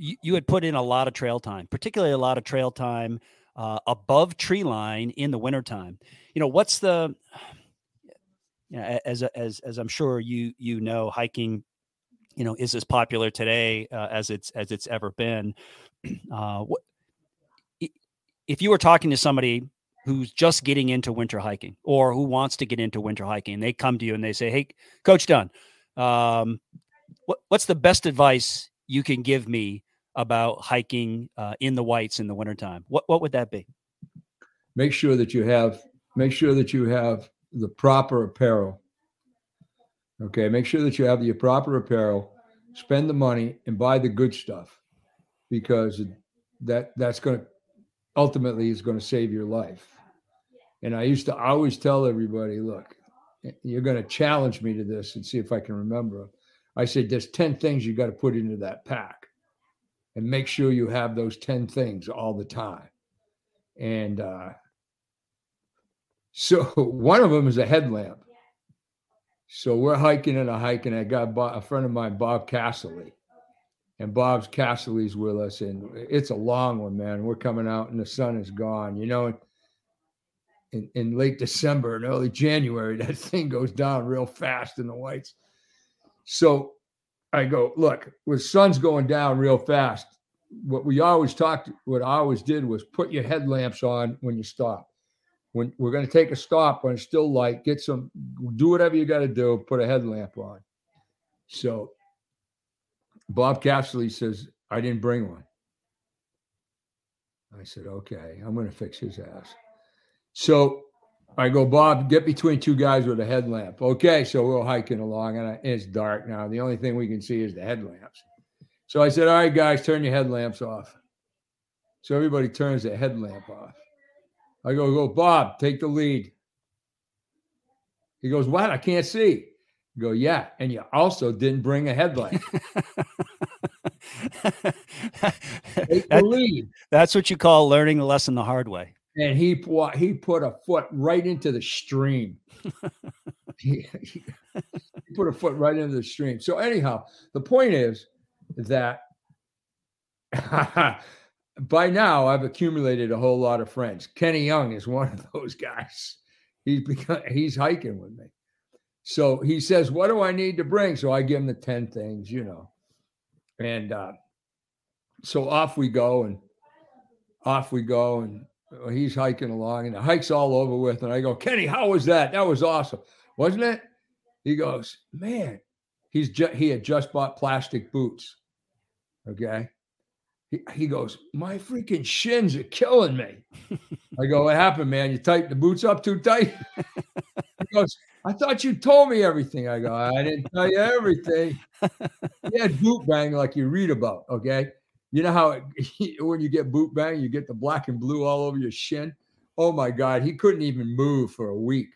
You, you had put in a lot of trail time, particularly a lot of trail time uh, above tree line in the wintertime. You know, what's the, you know, as, as, as I'm sure you, you know, hiking, you know, is as popular today uh, as it's, as it's ever been. Uh, what, if you were talking to somebody who's just getting into winter hiking or who wants to get into winter hiking, and they come to you and they say, "Hey, Coach Dunn, um, what, what's the best advice you can give me about hiking uh, in the whites in the wintertime?" What what would that be? Make sure that you have make sure that you have the proper apparel. Okay, make sure that you have the proper apparel. Spend the money and buy the good stuff, because that that's going to ultimately is going to save your life. And I used to always tell everybody, "Look, you're going to challenge me to this and see if I can remember." I said, there's ten things you got to put into that pack and make sure you have those ten things all the time. And uh, so one of them is a headlamp. So we're hiking and a hiking. I got a friend of mine, Bob Casserly, and Bob's Casserly's with us. And it's a long one, man. We're coming out and the sun is gone, you know, in, in late December and early January, that thing goes down real fast in the whites. So I go, look, with sun's going down real fast, what we always talked, what I always did was put your headlamps on when you stop. When we're going to take a stop when it's still light, get some, do whatever you got to do, put a headlamp on. So Bob Casserly says, I didn't bring one. I said, okay, I'm going to fix his ass. So I go, Bob, get between two guys with a headlamp. Okay, so we're hiking along, and I, it's dark now. The only thing we can see is the headlamps. So I said, all right, guys, turn your headlamps off. So everybody turns their headlamp off. I go, go, Bob, take the lead. He goes, what? I can't see. I go, yeah, and you also didn't bring a headlamp. Take the lead. That's what you call learning the lesson the hard way. And he, he put a foot right into the stream. he, he put a foot right into the stream. So anyhow, the point is that by now I've accumulated a whole lot of friends. Kenny Young is one of those guys. He's become, he's hiking with me. So he says, what do I need to bring? So I give him the ten things, you know. And uh, so off we go and off we go and he's hiking along and the hike's all over with. And I go, Kenny, how was that? That was awesome. Wasn't it? He goes, man, he's ju- he had just bought plastic boots. Okay. He, he goes, my freaking shins are killing me. I go, what happened, man? You tightened the boots up too tight? He goes, I thought you told me everything. I go, I didn't tell you everything. He had boot bang like you read about. Okay. You know how it, when you get boot bang, you get the black and blue all over your shin. Oh my God, he couldn't even move for a week.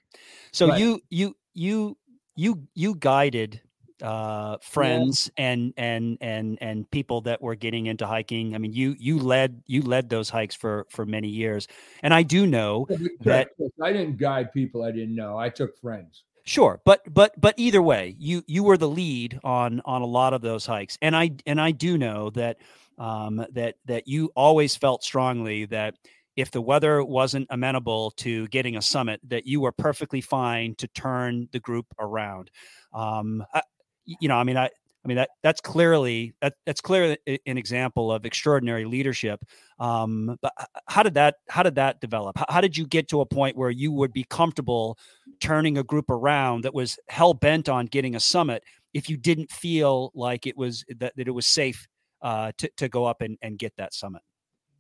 So but, you you you you you guided uh, friends yeah. and and and and people that were getting into hiking. I mean, you you led you led those hikes for for many years. And I do know that I didn't guide people I didn't know. I took friends. Sure, but but but either way, you you were the lead on on a lot of those hikes. And I and I do know that. Um, that that you always felt strongly that if the weather wasn't amenable to getting a summit, that you were perfectly fine to turn the group around. Um, I, you know, I mean, I, I mean that that's clearly that, that's clearly an example of extraordinary leadership. Um, but how did that how did that develop? How, how did you get to a point where you would be comfortable turning a group around that was hell bent on getting a summit if you didn't feel like it was that, that it was safe? Uh, to, to go up and, and get that summit.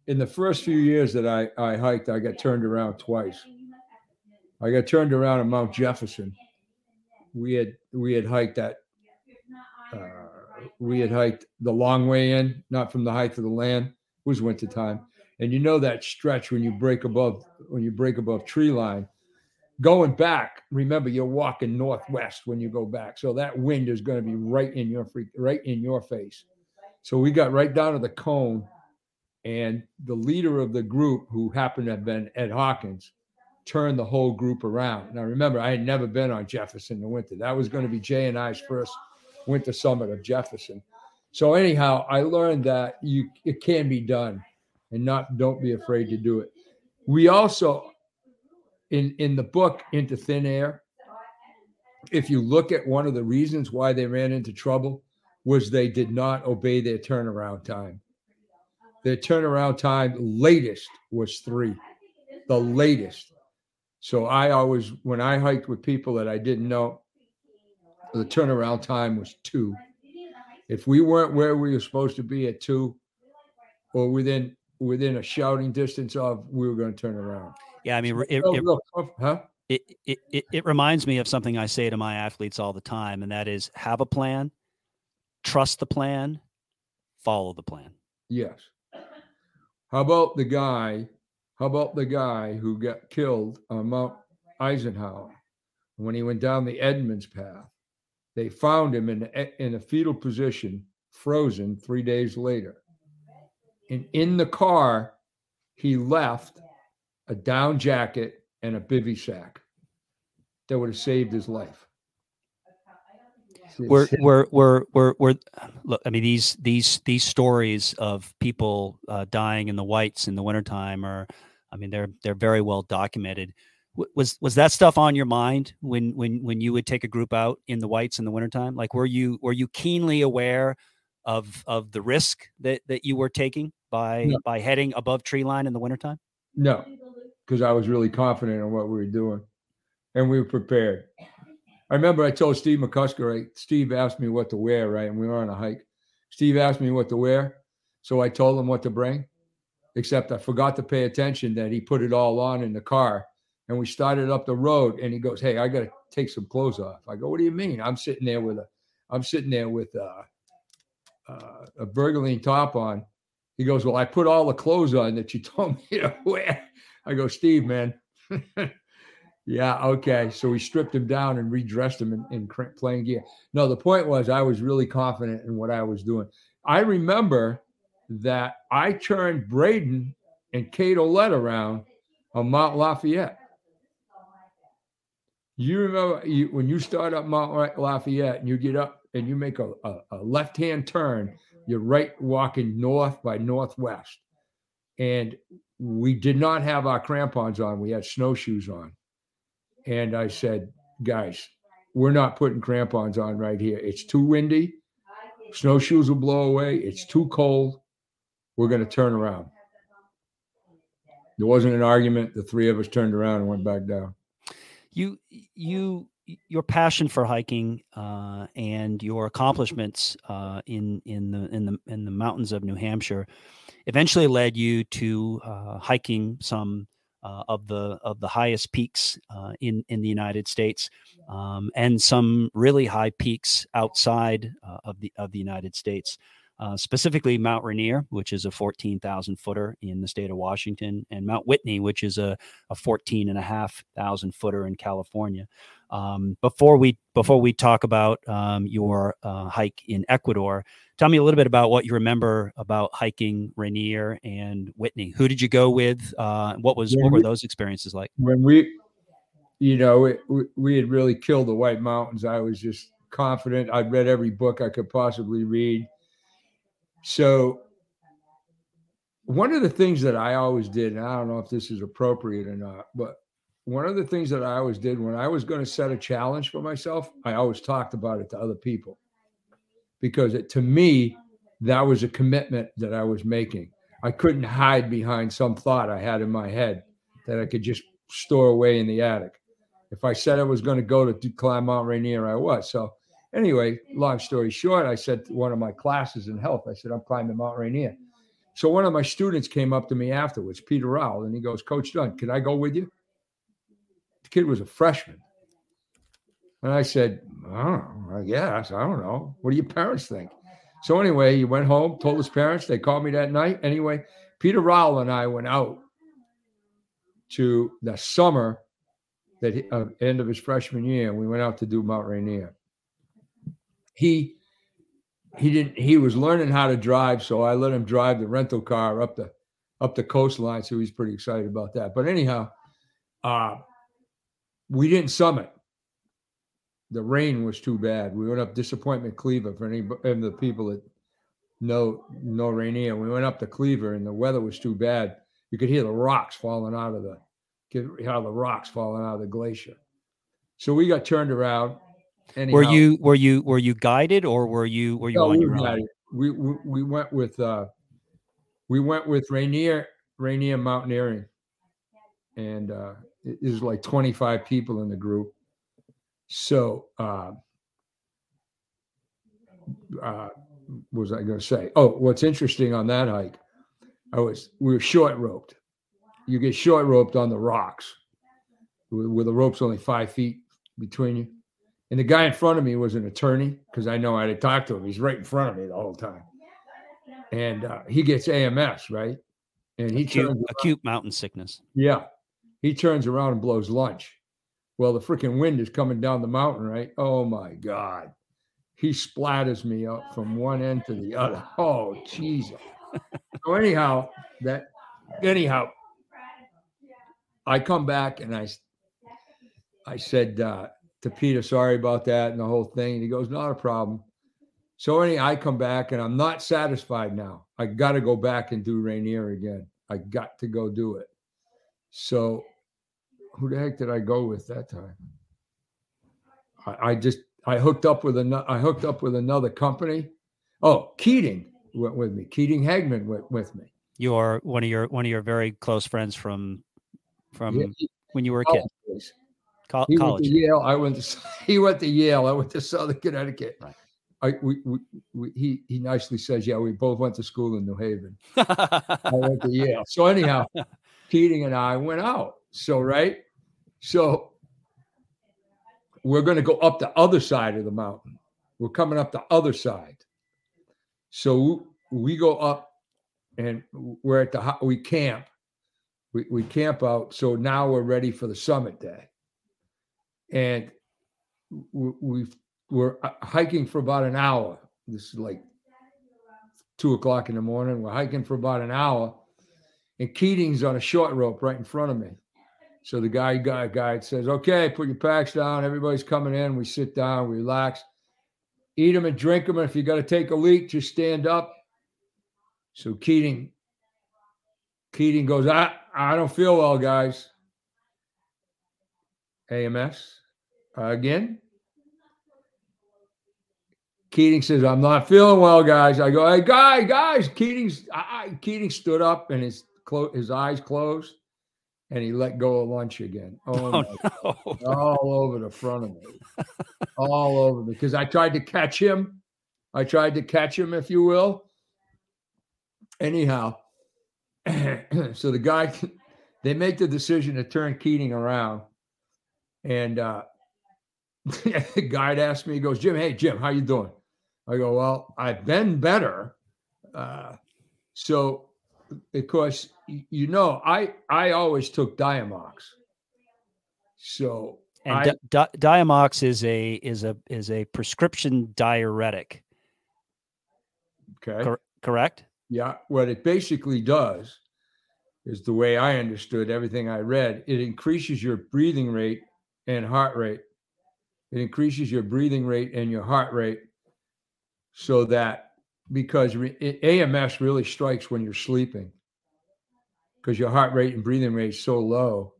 In the first few years that I, I hiked, I got turned around twice. I got turned around at Mount Jefferson. We had we had hiked that. Uh, we had hiked the long way in, not from the height of the land. It was wintertime, and you know that stretch when you break above when you break above tree line. Going back, remember you're walking northwest when you go back, so that wind is going to be right in your freak, right in your face. So we got right down to the cone, and the leader of the group, who happened to have been Ed Hawkins, turned the whole group around. Now, remember, I had never been on Jefferson in the winter. That was going to be Jay and I's first winter summit of Jefferson. So anyhow, I learned that you it can be done, and not don't be afraid to do it. We also, in, in the book, Into Thin Air, if you look at one of the reasons why they ran into trouble, was they did not obey their turnaround time. Their turnaround time latest was three, the latest. So I always, when I hiked with people that I didn't know, the turnaround time was two. If we weren't where we were supposed to be at two, or within within a shouting distance of, we were going to turn around. Yeah, I mean, so, it, oh, it, look, oh, huh? it, it, it, it reminds me of something I say to my athletes all the time, and that is have a plan, trust the plan, follow the plan. Yes. How about the guy? How about the guy who got killed on Mount Eisenhower when he went down the Edmonds path? They found him in, in a fetal position, frozen three days later. And in the car, he left a down jacket and a bivy sack that would have saved his life. We're, we're, we're, we're, we're, look, I mean, these, these, these stories of people uh, dying in the whites in the wintertime are, I mean, they're, they're very well documented. Was, was that stuff on your mind when, when, when you would take a group out in the whites in the wintertime? Like, were you, were you keenly aware of, of the risk that, that you were taking by, no. by heading above tree line in the wintertime? No, because I was really confident in what we were doing and we were prepared. I remember I told Steve McCusker, right? Steve asked me what to wear, right? And we were on a hike. Steve asked me what to wear. So I told him what to bring, except I forgot to pay attention that he put it all on in the car. And we started up the road and he goes, "Hey, I got to take some clothes off." I go, "What do you mean?" I'm sitting there with a, I'm sitting there with a, uh, a burgundy top on. He goes, "Well, I put all the clothes on that you told me to wear." I go, "Steve, man." Yeah. Okay. So we stripped him down and redressed him in, in plain gear. No, the point was I was really confident in what I was doing. I remember that I turned Braden and Kate Ouellette around on Mount Lafayette. You remember you, when you start up Mount Lafayette and you get up and you make a, a, a left-hand turn, you're right walking north by northwest. And we did not have our crampons on. We had snowshoes on. And I said, "Guys, we're not putting crampons on right here. It's too windy. Snowshoes will blow away. It's too cold. We're going to turn around." There wasn't an argument. The three of us turned around and went back down. You, you, your passion for hiking uh, and your accomplishments uh, in in the in the in the mountains of New Hampshire eventually led you to uh, hiking some. Uh, of the of the highest peaks uh, in in the United States, um, and some really high peaks outside uh, of the of the United States, uh, specifically Mount Rainier, which is a fourteen thousand footer in the state of Washington, and Mount Whitney, which is a a fourteen and a half thousand footer in California. Um, before we before we talk about um, your uh, hike in Ecuador, tell me a little bit about what you remember about hiking Rainier and Whitney. Who did you go with? Uh, what was when what were we, those experiences like? When we, you know, it, we, we had really killed the White Mountains. I was just confident. I'd read every book I could possibly read. So one of the things that I always did, and I don't know if this is appropriate or not, but one of the things that I always did when I was going to set a challenge for myself, I always talked about it to other people. Because it, to me, that was a commitment that I was making. I couldn't hide behind some thought I had in my head that I could just store away in the attic. If I said I was going to go to climb Mount Rainier, I was. So anyway, long story short, I said to one of my classes in health, I said, "I'm climbing Mount Rainier." So one of my students came up to me afterwards, Peter Rowell, and he goes, "Coach Dunn, can I go with you?" The kid was a freshman. And I said, "Oh, I guess, I don't know. What do your parents think?" So anyway, he went home, told his parents. They called me that night. Anyway, Peter Rowell and I went out to the summer, that he, uh, end of his freshman year, and we went out to do Mount Rainier. He he didn't. He was learning how to drive, so I let him drive the rental car up the up the coastline. So he's pretty excited about that. But anyhow, uh, we didn't summit. The rain was too bad. We went up Disappointment Cleaver for any of the people that know, know Rainier. We went up to Cleaver and the weather was too bad. You could hear the rocks falling out of the, how the rocks falling out of the glacier. So we got turned around. Anyhow, were you, were you, were you guided or were you, were you no, on we your own? We, we, we went with, uh, we went with Rainier, Rainier Mountaineering. And uh, it was like twenty-five people in the group. So, uh, uh, what was I going to say? Oh, what's interesting on that hike, I was, we were short roped. You get short roped on the rocks where the rope's only five feet between you. And the guy in front of me was an attorney because I know I had to talk to him. He's right in front of me the whole time. And uh, he gets A M S, right? And he acute, turns acute mountain sickness. Yeah. He turns around and blows lunch. Well, the freaking wind is coming down the mountain, right? Oh, my God. he splatters me up from one end to the other. Oh, Jesus. So anyhow, that anyhow, I come back and I, I said uh, to Peter, sorry about that and the whole thing. And he goes, not a problem. So anyhow, I come back and I'm not satisfied now. I got to go back and do Rainier again. I got to go do it. So who the heck did I go with that time? I, I just, I hooked up with another, I hooked up with another company. Oh, Keating went with me. Keating Hagman went with me. You're one of your, one of your very close friends from, from yeah, he, when you were a college kid. Co- he college. Went to Yale. I went to, he went to Yale. I went to Southern Connecticut. Right. I, we, we, we, he, he nicely says, yeah, we both went to school in New Haven. I went to Yale. So anyhow, Keating and I went out. So, right. So we're going to go up the other side of the mountain. We're coming up the other side. So we go up and we're at the, we camp, we, we camp out. So now we're ready for the summit day. And we, we've, we're hiking for about an hour. This is like two o'clock in the morning. We're hiking for about an hour, and Keating's on a short rope right in front of me. So the guy, guy, guy says, "Okay, put your packs down. Everybody's coming in. We sit down, we relax, eat them and drink them. And if you got to take a leak, just stand up." So Keating, Keating goes, "I, I don't feel well, guys." A M S uh, again. Keating says, "I'm not feeling well, guys." I go, "Hey, guy, guys." Keating's I, I, Keating stood up and his clo- his eyes closed, and he let go of lunch again. Oh, oh my no. God. All over the front of me, all over me, because I tried to catch him. I tried to catch him, if you will. Anyhow, so the guy, they make the decision to turn Keating around, and uh, the guy asked me, he goes, "Jim, hey Jim, how you doing?" I go, "Well, I've been better." Uh, so, of course, you know, I I always took Diamox. So, and I, di- Diamox is a is a is a prescription diuretic. Okay, Cor- correct. Yeah, what it basically does is, the way I understood everything I read, it increases your breathing rate and heart rate. It increases your breathing rate and your heart rate, so that, because A M S really strikes when you're sleeping, because your heart rate and breathing rate is so low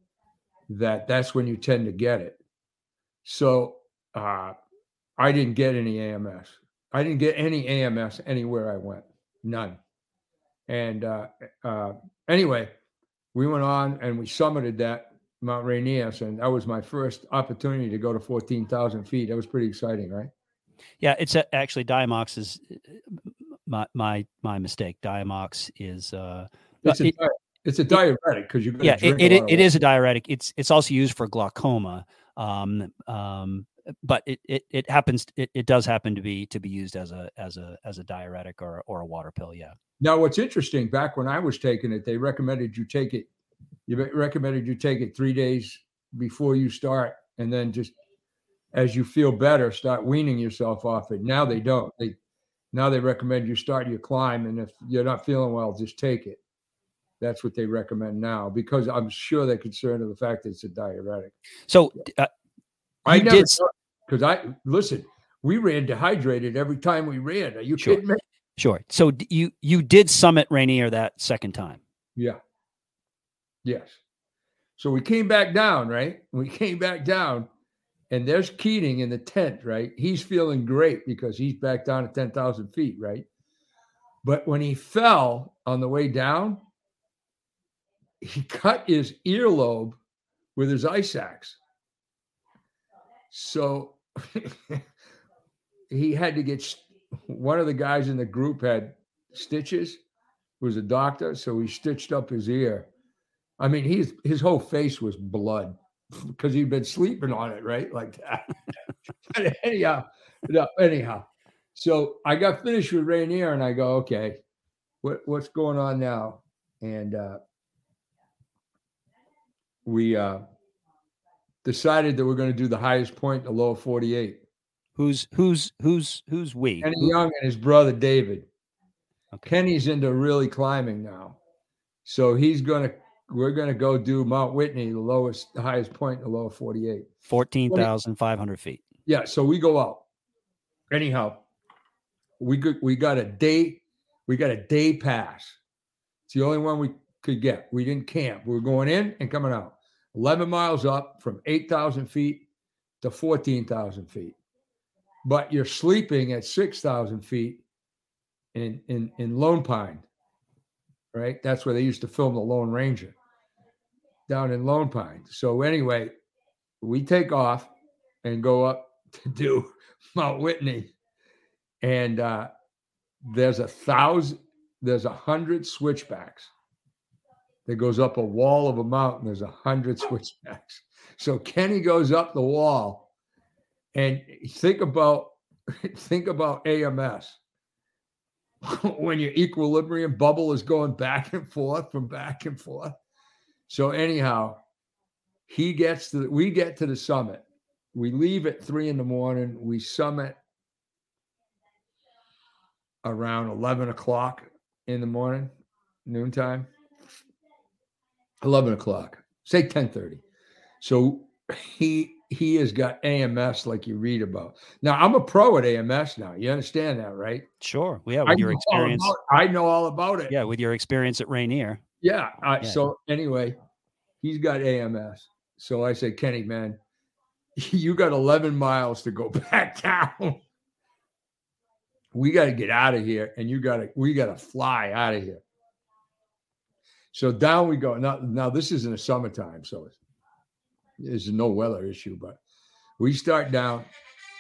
that that's when you tend to get it. So uh, I didn't get any A M S. I didn't get any A M S anywhere I went, none. And uh, uh, anyway, we went on and we summited that Mount Rainier, and that was my first opportunity to go to fourteen thousand feet. That was pretty exciting, right? Yeah, it's a, actually Diamox is my my my mistake. Diamox is uh, it's a it, di- it's a diuretic because you yeah it it, it is a diuretic. It's it's also used for glaucoma, um, um, but it, it it happens it, it does happen to be to be used as a as a as a diuretic or or a water pill. Yeah. Now, what's interesting, back when I was taking it, they recommended you take it. You recommended you take it three days before you start, and then just as you feel better, start weaning yourself off it. Now they don't. They now they recommend you start your climb, and if you're not feeling well, just take it. That's what they recommend now, because I'm sure they're concerned of the fact that it's a diuretic. So uh, I never, because I listen, we ran dehydrated every time we ran. Are you sure. kidding me? Sure. So you you did summit Rainier that second time. Yeah. Yes. So we came back down, right? We came back down, and there's Keating in the tent, right? He's feeling great because he's back down at ten thousand feet, right? But when he fell on the way down, he cut his earlobe with his ice axe. So he had to get, one of the guys in the group had stitches, was a doctor, so he stitched up his ear. I mean, he's, his whole face was blood because he'd been sleeping on it, right? Like that. anyhow, no, anyhow. So I got finished with Rainier, and I go, okay, what, what's going on now? And uh, we uh, decided that we're going to do the highest point in the lower forty-eight. Who's who's who's who's we? Kenny Young and his brother David. Okay. Kenny's into really climbing now, so he's gonna. We're gonna go do Mount Whitney, the lowest, the highest point in the lower forty-eight, fourteen thousand five hundred feet. Yeah, so we go out. Anyhow, we could, we got a day. We got a day pass. It's the only one we could get. We didn't camp. We were going in and coming out. Eleven miles up from eight thousand feet to fourteen thousand feet. But you're sleeping at six thousand feet in, in, in Lone Pine, right? That's where they used to film the Lone Ranger, down in Lone Pine. So anyway, we take off and go up to do Mount Whitney. And uh, there's a thousand, there's a hundred switchbacks that goes up a wall of a mountain. There's a hundred switchbacks. So Kenny goes up the wall. And think about, think about A M S. When your equilibrium bubble is going back and forth from back and forth. So anyhow, he gets to, we get to the summit. We leave at three in the morning. We summit around eleven o'clock in the morning, noontime, eleven o'clock, say ten thirty. So he, He has got A M S like you read about. Now, I'm a pro at A M S now. You understand that, right? Sure. Yeah, with I your experience. I know all about it. Yeah, with your experience at Rainier. Yeah. Uh, yeah. So anyway, he's got A M S. So I say, Kenny, man, you got eleven miles to go back down. We got to get out of here, and you got to, we got to fly out of here. So down we go. Now, now this is in the summertime, so it's, there's no weather issue, but we start down,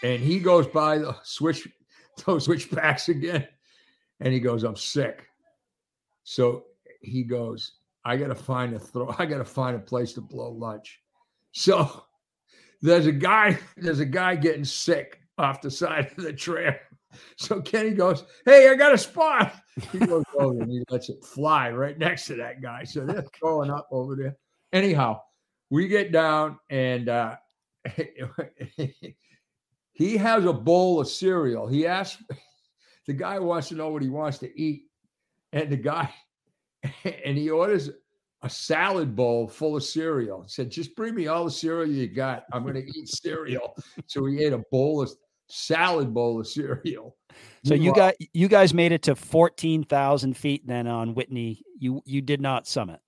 and he goes by the switch, those switchbacks again, and he goes, "I'm sick." So he goes, "I gotta find a throw. I gotta find a place to blow lunch." So there's a guy, there's a guy getting sick off the side of the trail. So Kenny goes, "Hey, I got a spot." He goes over and he lets it fly right next to that guy. So they're throwing up over there. Anyhow. We get down, and uh, he has a bowl of cereal. He asks, the guy wants to know what he wants to eat. And the guy, and he orders a salad bowl full of cereal. He said, just bring me all the cereal you got. I'm going to eat cereal. So he ate a bowl of salad bowl of cereal. So you, you got, you guys made it to fourteen thousand feet then on Whitney. You, you did not summit.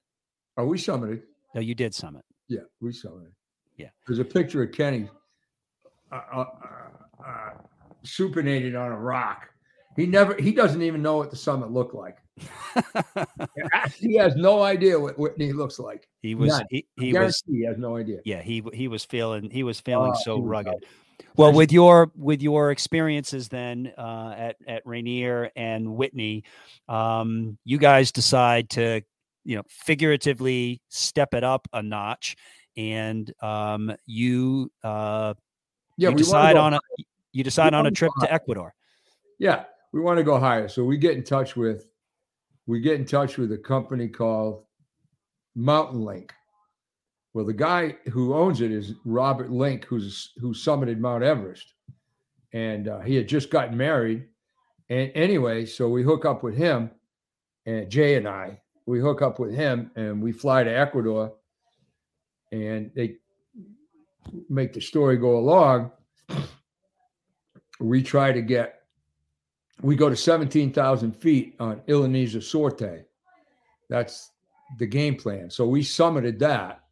Oh, we summited. No, you did summit. Yeah, we saw it. Yeah. There's a picture of Kenny uh, uh, uh, supinated on a rock. He never, he doesn't even know what the summit looked like. He has no idea what Whitney looks like. He was, None. he, he was, he has no idea. Yeah. He, he was feeling, he was feeling uh, so was rugged. Out. Well, with your, with your experiences then uh, at, at Rainier and Whitney, um, you guys decide to, you know, figuratively step it up a notch, and um, you, uh, yeah, you decide on a you decide on a trip to Ecuador. Yeah, we want to go higher, so we get in touch with we get in touch with a company called Mountain Link. Well, the guy who owns it is Robert Link, who's who summited Mount Everest, and uh, he had just gotten married. And anyway, so we hook up with him, and Jay and I. We hook up with him and we fly to Ecuador, and they make the story go along. We try to get, we go to seventeen thousand feet on Ilhanesia Sorte. That's the game plan. So we summited that,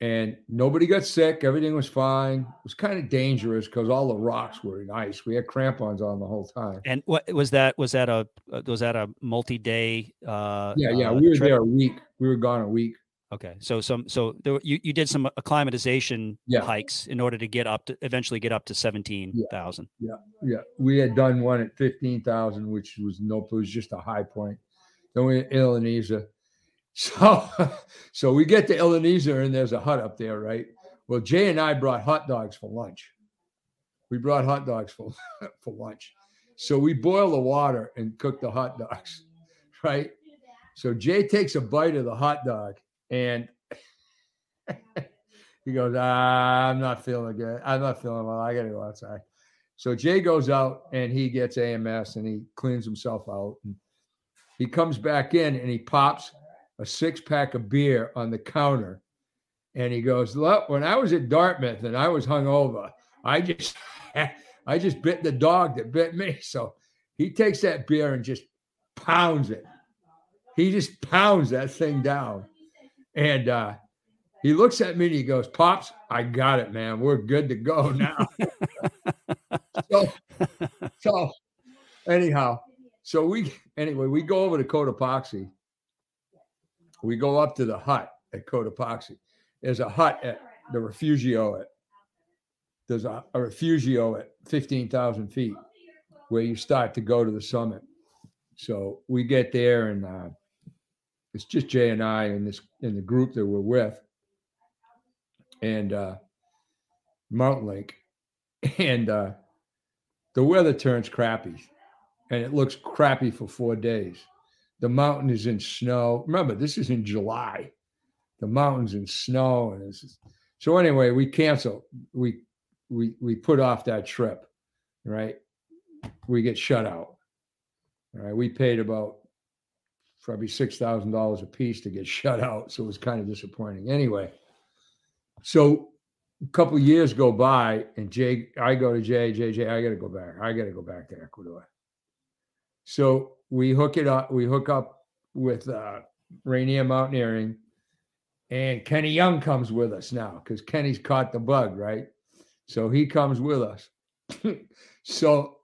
and nobody got sick. Everything was fine. It was kind of dangerous because all the rocks were in ice. We had crampons on the whole time. And what was that? Was that a was that a multi-day? Uh, yeah, yeah. Uh, we were trip? there a week. We were gone a week. Okay, so some so there, you you did some acclimatization yeah. hikes in order to get up to eventually get up to seventeen thousand. Yeah, yeah, yeah. We had done one at fifteen thousand, which was no, it was just a high point. Then we had Ilhanesia. So, so we get to Ilhanesia, and there's a hut up there, right? Well, Jay and I brought hot dogs for lunch. We brought hot dogs for, for lunch. So we boil the water and cook the hot dogs, right? So Jay takes a bite of the hot dog, and he goes, ah, I'm not feeling good. I'm not feeling well. I got to go outside. So Jay goes out and he gets A M S and he cleans himself out. And he comes back in and he pops a six pack of beer on the counter. And he goes, look, when I was at Dartmouth and I was hungover, I just, I just bit the dog that bit me. So he takes that beer and just pounds it. He just pounds that thing down. And uh, he looks at me and he goes, Pops, I got it, man. We're good to go now. so, so anyhow, so we, anyway, we go over to Cotopaxi. We go up to the hut at Cotopaxi. There's a hut at the refugio. At, there's a, a refugio at fifteen thousand feet where you start to go to the summit. So we get there and uh, it's just Jay and I and this in the group that we're with, and uh, Mountain Lake, and uh, the weather turns crappy, and it looks crappy for four days. The mountain is in snow. Remember, this is in July. The mountain's in snow, and this is, so anyway, we cancel. We we we put off that trip, right? We get shut out. All right, we paid about probably six thousand dollars a piece to get shut out, so it was kind of disappointing. Anyway, so a couple of years go by, and Jay, I go to Jay, Jay, Jay, I got to go back. I got to go back to Ecuador. So we hook it up. We hook up with uh, Rainier Mountaineering, and Kenny Young comes with us now because Kenny's caught the bug, right? So he comes with us. So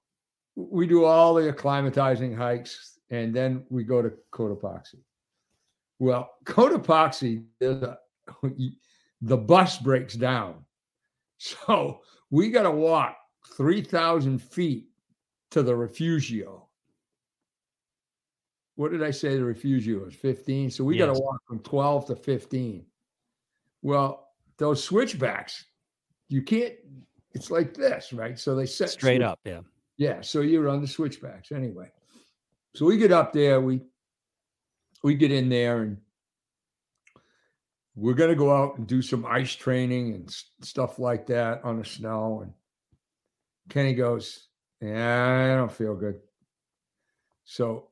we do all the acclimatizing hikes, and then we go to Cotopaxi. Well, Cotopaxi, there's a, the bus breaks down. So we got to walk three thousand feet to the refugio. What did I say the refugio is? fifteen. So we yes. got to walk from twelve to fifteen. Well, those switchbacks, you can't, it's like this, right? So they set straight up. Yeah. Yeah, so you're on the switchbacks anyway. So we get up there, we we get in there, and we're going to go out and do some ice training and st- stuff like that on the snow. And Kenny goes, yeah, I don't feel good. So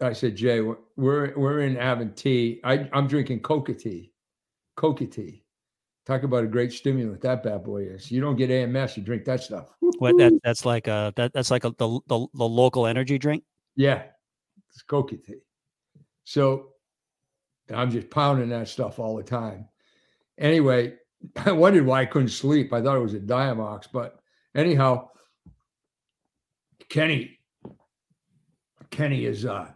I said, Jay, we're we're, we're in Aventí. I, I'm drinking coca tea, coca tea. Talk about a great stimulant that bad boy is. You don't get A M S, you drink that stuff. What that, that's like a that, that's like a, the, the the local energy drink. Yeah, it's coca tea. So I'm just pounding that stuff all the time. Anyway, I wondered why I couldn't sleep. I thought it was a Diamox, but anyhow, Kenny, Kenny is uh,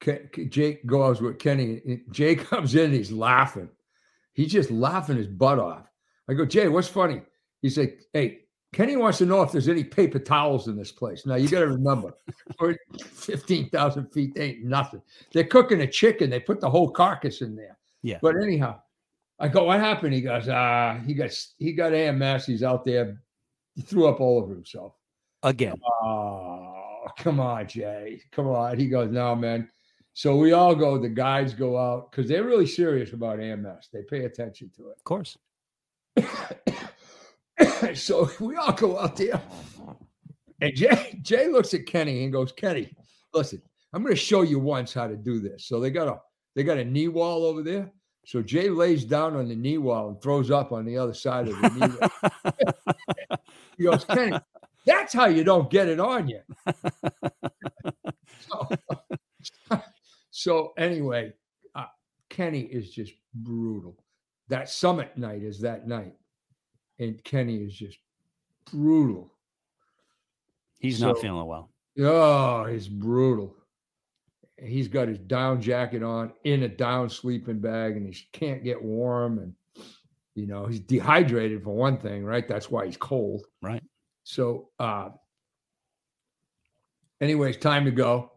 Ken, Jake goes with Kenny. Jay comes in, he's laughing. He's just laughing his butt off. I go, Jay, what's funny? He's like, hey, Kenny wants to know if there's any paper towels in this place. Now, you got to remember, fifteen thousand feet, they ain't nothing. They're cooking a chicken. They put the whole carcass in there. Yeah. But anyhow, I go, what happened? He goes, ah, he got he got A M S. He's out there. He threw up all over himself. Again. Oh, come on, Jay. Come on. He goes, no, man. So we all go, the guides go out because they're really serious about A M S. They pay attention to it. Of course. So we all go out there. And Jay, Jay looks at Kenny and goes, Kenny, listen, I'm going to show you once how to do this. So they got a they got a knee wall over there. So Jay lays down on the knee wall and throws up on the other side of the knee wall. He goes, Kenny, that's how you don't get it on you. so, So anyway, uh, Kenny is just brutal. That summit night is that night. And Kenny is just brutal. He's so, not feeling well. Oh, he's brutal. He's got his down jacket on in a down sleeping bag, and he can't get warm. And, you know, he's dehydrated for one thing, right? That's why he's cold. Right. So uh, anyway, it's time to go.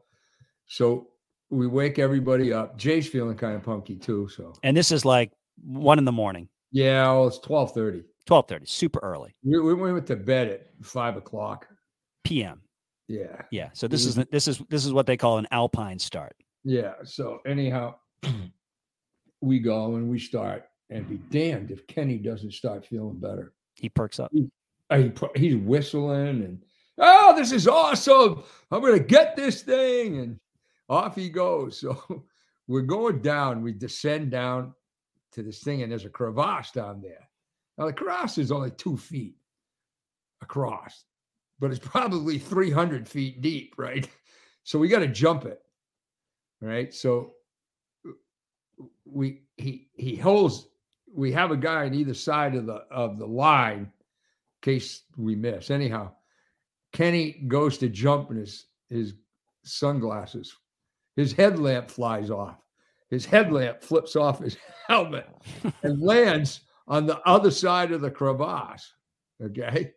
So we wake everybody up. Jay's feeling kind of punky too. So, and this is like one in the morning. Yeah, well, it's twelve thirty. Twelve thirty, super early. We, we went to bed at five o'clock p m. Yeah, yeah. So this mm-hmm. is this is this is what they call an alpine start. Yeah. So anyhow, we go and we start, and be damned if Kenny doesn't start feeling better. He perks up. He, he, he's whistling and, oh, this is awesome. I'm going to get this thing. And off he goes. So we're going down. We descend down to this thing, and there's a crevasse down there. Now, the crevasse is only two feet across, but it's probably three hundred feet deep, right? So we got to jump it, right? So we he he holds. We have a guy on either side of the of the line in case we miss. Anyhow, Kenny goes to jump, and his his sunglasses, his headlamp flies off. His headlamp flips off his helmet and lands on the other side of the crevasse. Okay.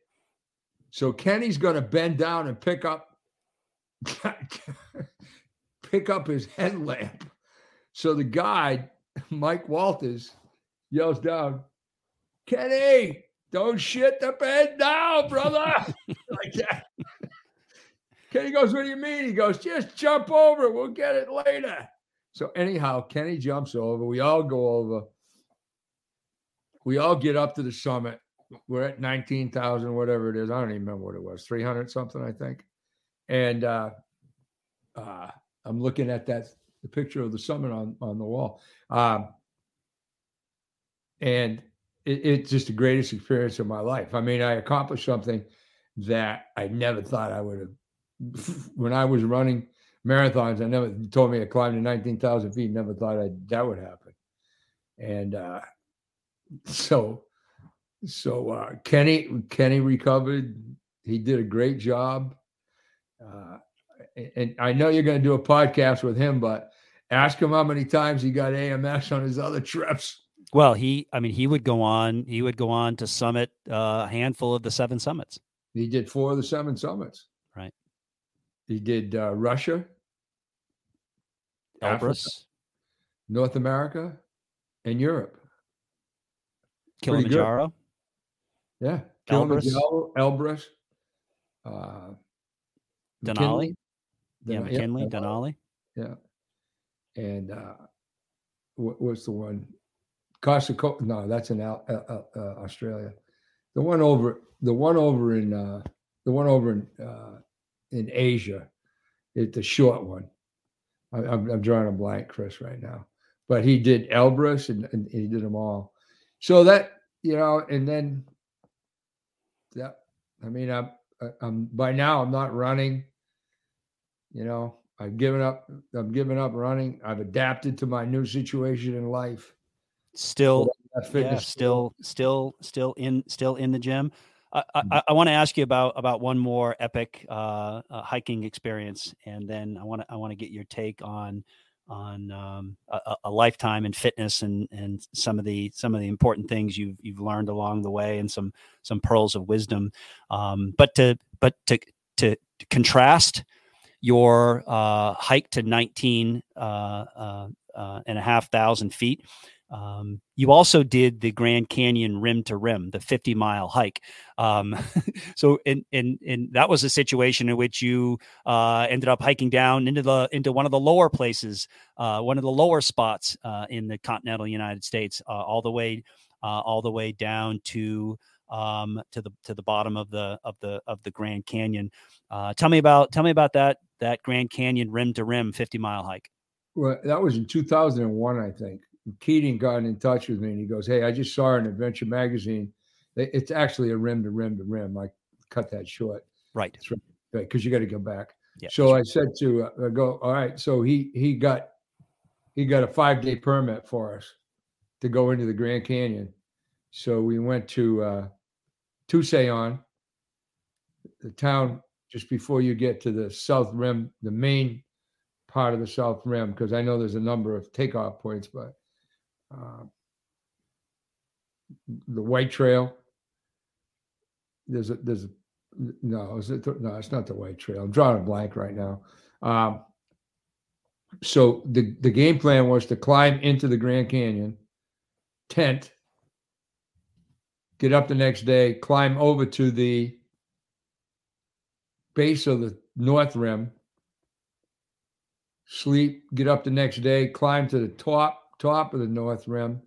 So Kenny's going to bend down and pick up, pick up his headlamp. So the guide, Mike Walters, yells down, Kenny, don't shit the bed now, brother. Like that. Kenny goes, what do you mean? He goes, just jump over. We'll get it later. So anyhow, Kenny jumps over. We all go over. We all get up to the summit. We're at nineteen thousand, whatever it is. I don't even remember what it was. three hundred something, I think. And uh, uh, I'm looking at that, the picture of the summit on, on the wall. Um, and it, it's just the greatest experience of my life. I mean, I accomplished something that I never thought I would have. When I was running marathons, I never told me I climbed to nineteen thousand feet. Never thought I, that would happen. And uh, so... So uh, Kenny, Kenny recovered. He did a great job. Uh, and I know you're going to do a podcast with him, but ask him how many times he got A M S on his other trips. Well, he, I mean, he would go on, he would go on to summit uh, a handful of the seven summits. He did four of the seven summits. Right. He did uh, Russia, Elbrus, North America, and Europe. Kilimanjaro. Yeah, Kilimanjaro, Elbrus, uh, Denali, McKinley. yeah, McKinley, yeah, Denali, yeah, and uh, what was the one? Costa Rica? No, that's in uh, uh, Australia. The one over, the one over in, uh, the one over in uh, in Asia. It's the short one. I, I'm, I'm drawing a blank, Chris, right now. But he did Elbrus, and, and he did them all. So that. You know, and then, yeah, I mean, I'm, I'm, by now I'm not running, you know, I've given up, I'm giving up running. I've adapted to my new situation in life. Still, so yeah, still, still, still in, still in the gym. I, I, I want to ask you about, about one more epic uh, uh, hiking experience. And then I want to, I want to get your take on on um, a, a lifetime in fitness and, and some of the, some of the important things you've, you've learned along the way and some, some pearls of wisdom. Um, but to, but to, to contrast your uh, hike to nineteen uh, uh, uh, and a half thousand feet. Um, you also did the Grand Canyon rim to rim, the fifty mile hike. Um, so, and, and, and that was a situation in which you, uh, ended up hiking down into the, into one of the lower places, uh, one of the lower spots, uh, in the continental United States, uh, all the way, uh, all the way down to, um, to the, to the bottom of the, of the, of the Grand Canyon. Uh, tell me about, tell me about that, that Grand Canyon rim to rim fifty mile hike. Well, that was in two thousand one, I think. Keating got in touch with me and he goes, hey, I just saw an adventure magazine. It's actually a rim to rim to rim. I cut that short. Right. Right. Cause you got to go back. Yeah, so I said to uh, go, all right. So he, he got, he got a five day permit for us to go into the Grand Canyon. So we went to uh, Tucson, the town just before you get to the South Rim, the main part of the South Rim. Cause I know there's a number of takeoff points, but Uh, the White Trail. There's a, there's a, no, is it the, no, it's not the White Trail. I'm drawing a blank right now. Um, so the, the game plan was to climb into the Grand Canyon, tent, get up the next day, climb over to the base of the North Rim, sleep, get up the next day, climb to the top, top of the North Rim,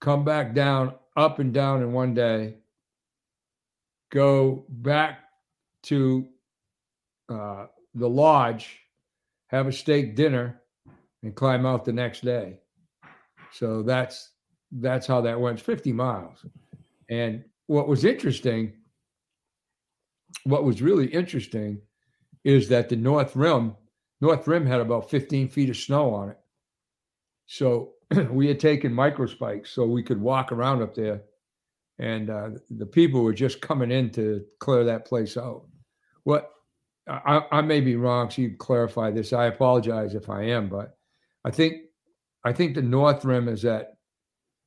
come back down, up and down in one day, go back to uh, the lodge, have a steak dinner, and climb out the next day. So that's that's how that went. It's fifty miles. And what was interesting, what was really interesting is that the North Rim, North Rim had about fifteen feet of snow on it. So we had taken micro spikes so we could walk around up there. And uh, the people were just coming in to clear that place out. What I, I may be wrong, so you clarify this. I apologize if I am, but I think I think the North Rim is at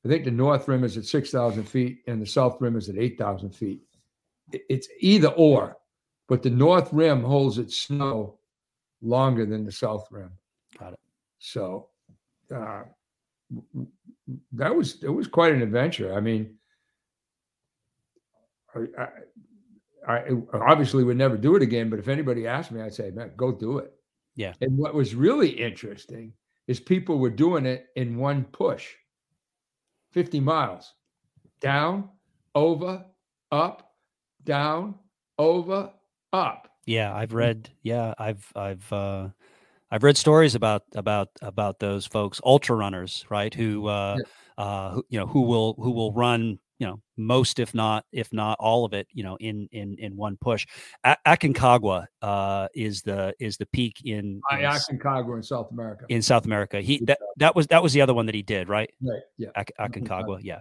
I think the North Rim is at six thousand feet and the South Rim is at eight thousand feet. It's either or, but the North Rim holds its snow longer than the South Rim. Got it. So uh, that was it was quite an adventure. I mean, I, I, I obviously would never do it again, but if anybody asked me, I'd say, man, go do it. Yeah. And what was really interesting is people were doing it in one push, fifty miles, down, over, up, down, over, up. Yeah, I've read. Yeah, I've I've uh, I've read stories about about about those folks, ultra runners, right? Who, uh, yeah. uh, who you know, who will who will run, you know, most, if not, if not all of it, you know, in, in, in one push. A- Aconcagua, uh, is the, is the peak in, in Aconcagua in South America, in South America. He, that, that was, that was the other one that he did, right? Right. Yeah. A- Aconcagua. Yeah.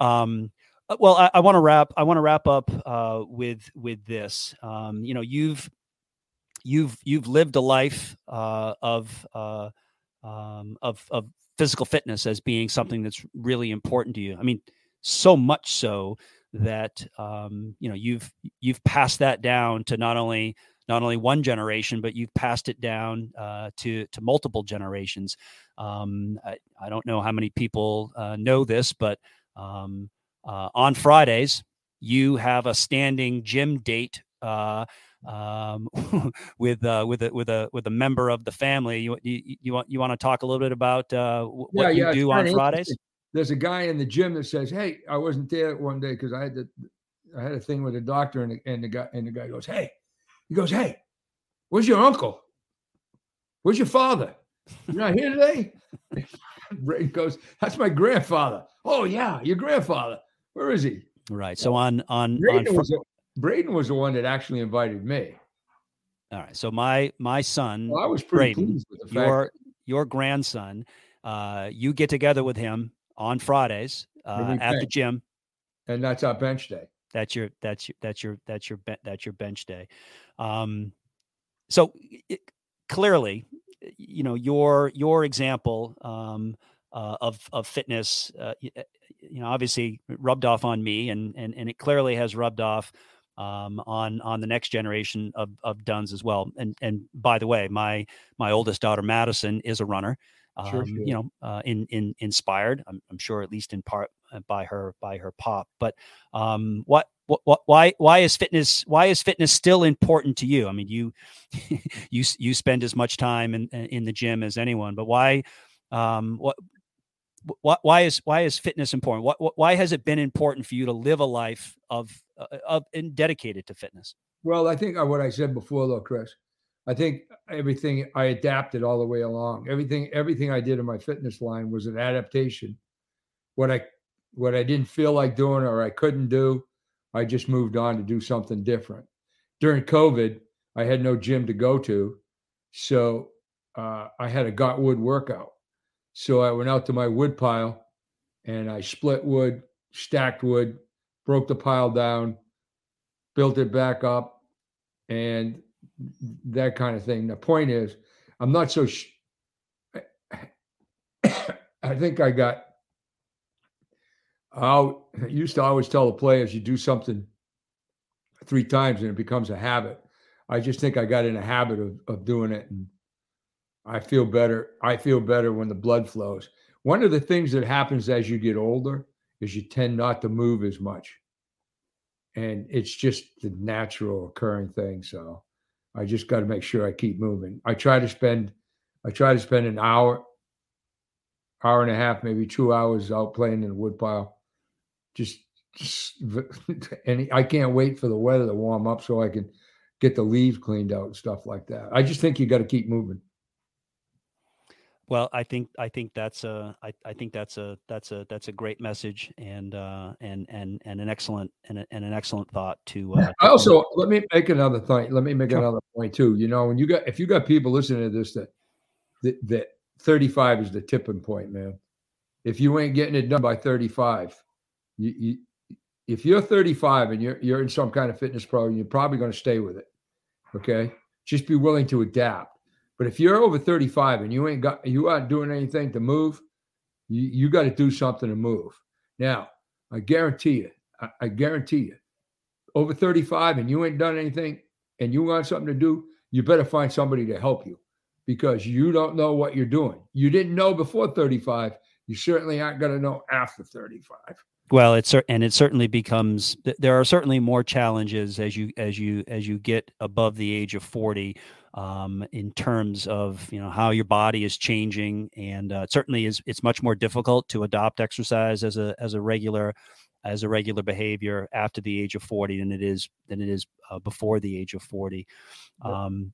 Um, well, I, I want to wrap, I want to wrap up, uh, with, with this, um, you know, you've, you've, you've lived a life, uh, of, uh, um, of, of physical fitness as being something that's really important to you. I mean, so much so that, um, you know, you've, you've passed that down to not only, not only one generation, but you've passed it down, uh, to, to multiple generations. Um, I, I don't know how many people, uh, know this, but, um, uh, on Fridays, you have a standing gym date, uh, um, with, uh, with, a, with a, with a member of the family. You, you, you want, you want to talk a little bit about, uh, what yeah, you yeah, do on Fridays? There's a guy in the gym that says, "Hey, I wasn't there one day because I had to, I had a thing with a doctor," and the, and the guy and the guy goes, "Hey," he goes, "Hey, where's your uncle? Where's your father? You're not here today?" He goes, "That's my grandfather." "Oh yeah, your grandfather. Where is he?" Right. So on on Braden, on... Was, a, Braden was the one that actually invited me. All right. So my my son, well, I was pretty Braden, pleased with the fact your that... your grandson, uh, you get together with him on Fridays, uh, at bench. The gym. And that's our bench day. That's your, that's your, that's your, that's your, be- that's your bench day. Um, so it, clearly, you know, your, your example, um, uh, of, of fitness, uh, you, you know, obviously rubbed off on me, and, and, and it clearly has rubbed off, um, on, on the next generation of, of Duns as well. And, and by the way, my, my oldest daughter, Madison, is a runner. Um, sure, sure. You know, uh, in, in inspired, I'm, I'm sure, at least in part by her, by her pop. But um, what, what, what, why, why is fitness, why is fitness still important to you? I mean, you, you, you spend as much time in, in the gym as anyone, but why, um, what, what, why is, why is fitness important? What, what, why has it been important for you to live a life of, of, and dedicated to fitness? Well, I think what I said before though, Chris, I think everything I adapted all the way along. Everything, everything I did in my fitness line was an adaptation. What I, what I didn't feel like doing or I couldn't do, I just moved on to do something different. During COVID, I had no gym to go to, so uh, I had a got wood workout. So I went out to my wood pile, and I split wood, stacked wood, broke the pile down, built it back up, and that kind of thing. The point is, I'm not so, sh- I think I got out. I used to always tell the players, you do something three times and it becomes a habit. I just think I got in a habit of, of doing it. And I feel better. I feel better when the blood flows. One of the things that happens as you get older is you tend not to move as much. And it's just the natural occurring thing. So I just got to make sure I keep moving. I try to spend, I try to spend an hour, hour and a half, maybe two hours out playing in the woodpile, just and I can't wait for the weather to warm up so I can get the leaves cleaned out and stuff like that. I just think you got to keep moving. Well, I think, I think that's a, I, I think that's a, that's a, that's a great message and, uh, and, and, and an excellent, and, a, and an excellent thought to, uh, I also, let me make another thing. Let me make sure. another point too. You know, when you got, if you got people listening to this, that, that, that thirty-five is the tipping point, man. If you ain't getting it done by thirty-five, you, you if you're thirty-five and you're, you're in some kind of fitness program, you're probably going to stay with it. Okay. Just be willing to adapt. But if you're over thirty-five and you ain't got, you aren't doing anything to move, you, you got to do something to move. Now, I guarantee you, I, I guarantee you, over thirty-five and you ain't done anything and you want something to do, you better find somebody to help you because you don't know what you're doing. You didn't know before thirty-five. You certainly aren't going to know after thirty-five. Well, it's, and it certainly becomes, there are certainly more challenges as you, as you, as you get above the age of forty, um, in terms of, you know, how your body is changing. And, uh, it certainly is, it's much more difficult to adopt exercise as a, as a regular, as a regular behavior after the age of forty than it is, than it is uh, before the age of forty. Um,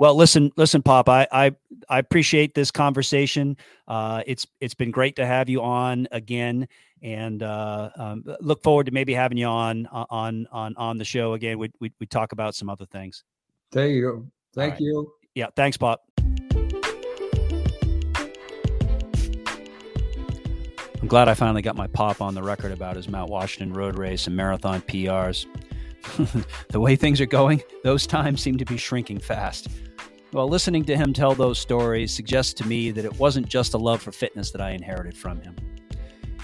Well, listen, listen, Pop, I, I, I appreciate this conversation. Uh, it's, it's been great to have you on again and uh, um, look forward to maybe having you on, on, on, on the show again. We, we, we talk about some other things. There you go. Thank you. Yeah. Thanks, Pop. I'm glad I finally got my Pop on the record about his Mount Washington Road Race and marathon P Rs. The way things are going, those times seem to be shrinking fast. Well, listening to him tell those stories suggests to me that it wasn't just a love for fitness that I inherited from him.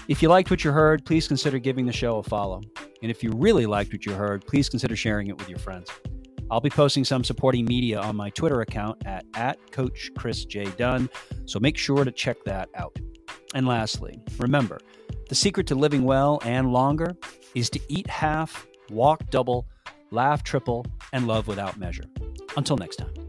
If you liked what you heard, please consider giving the show a follow. And if you really liked what you heard, please consider sharing it with your friends. I'll be posting some supporting media on my Twitter account at, at Coach Chris J. Dunn, so make sure to check that out. And lastly, remember, the secret to living well and longer is to eat half, walk double, laugh triple, and love without measure. Until next time.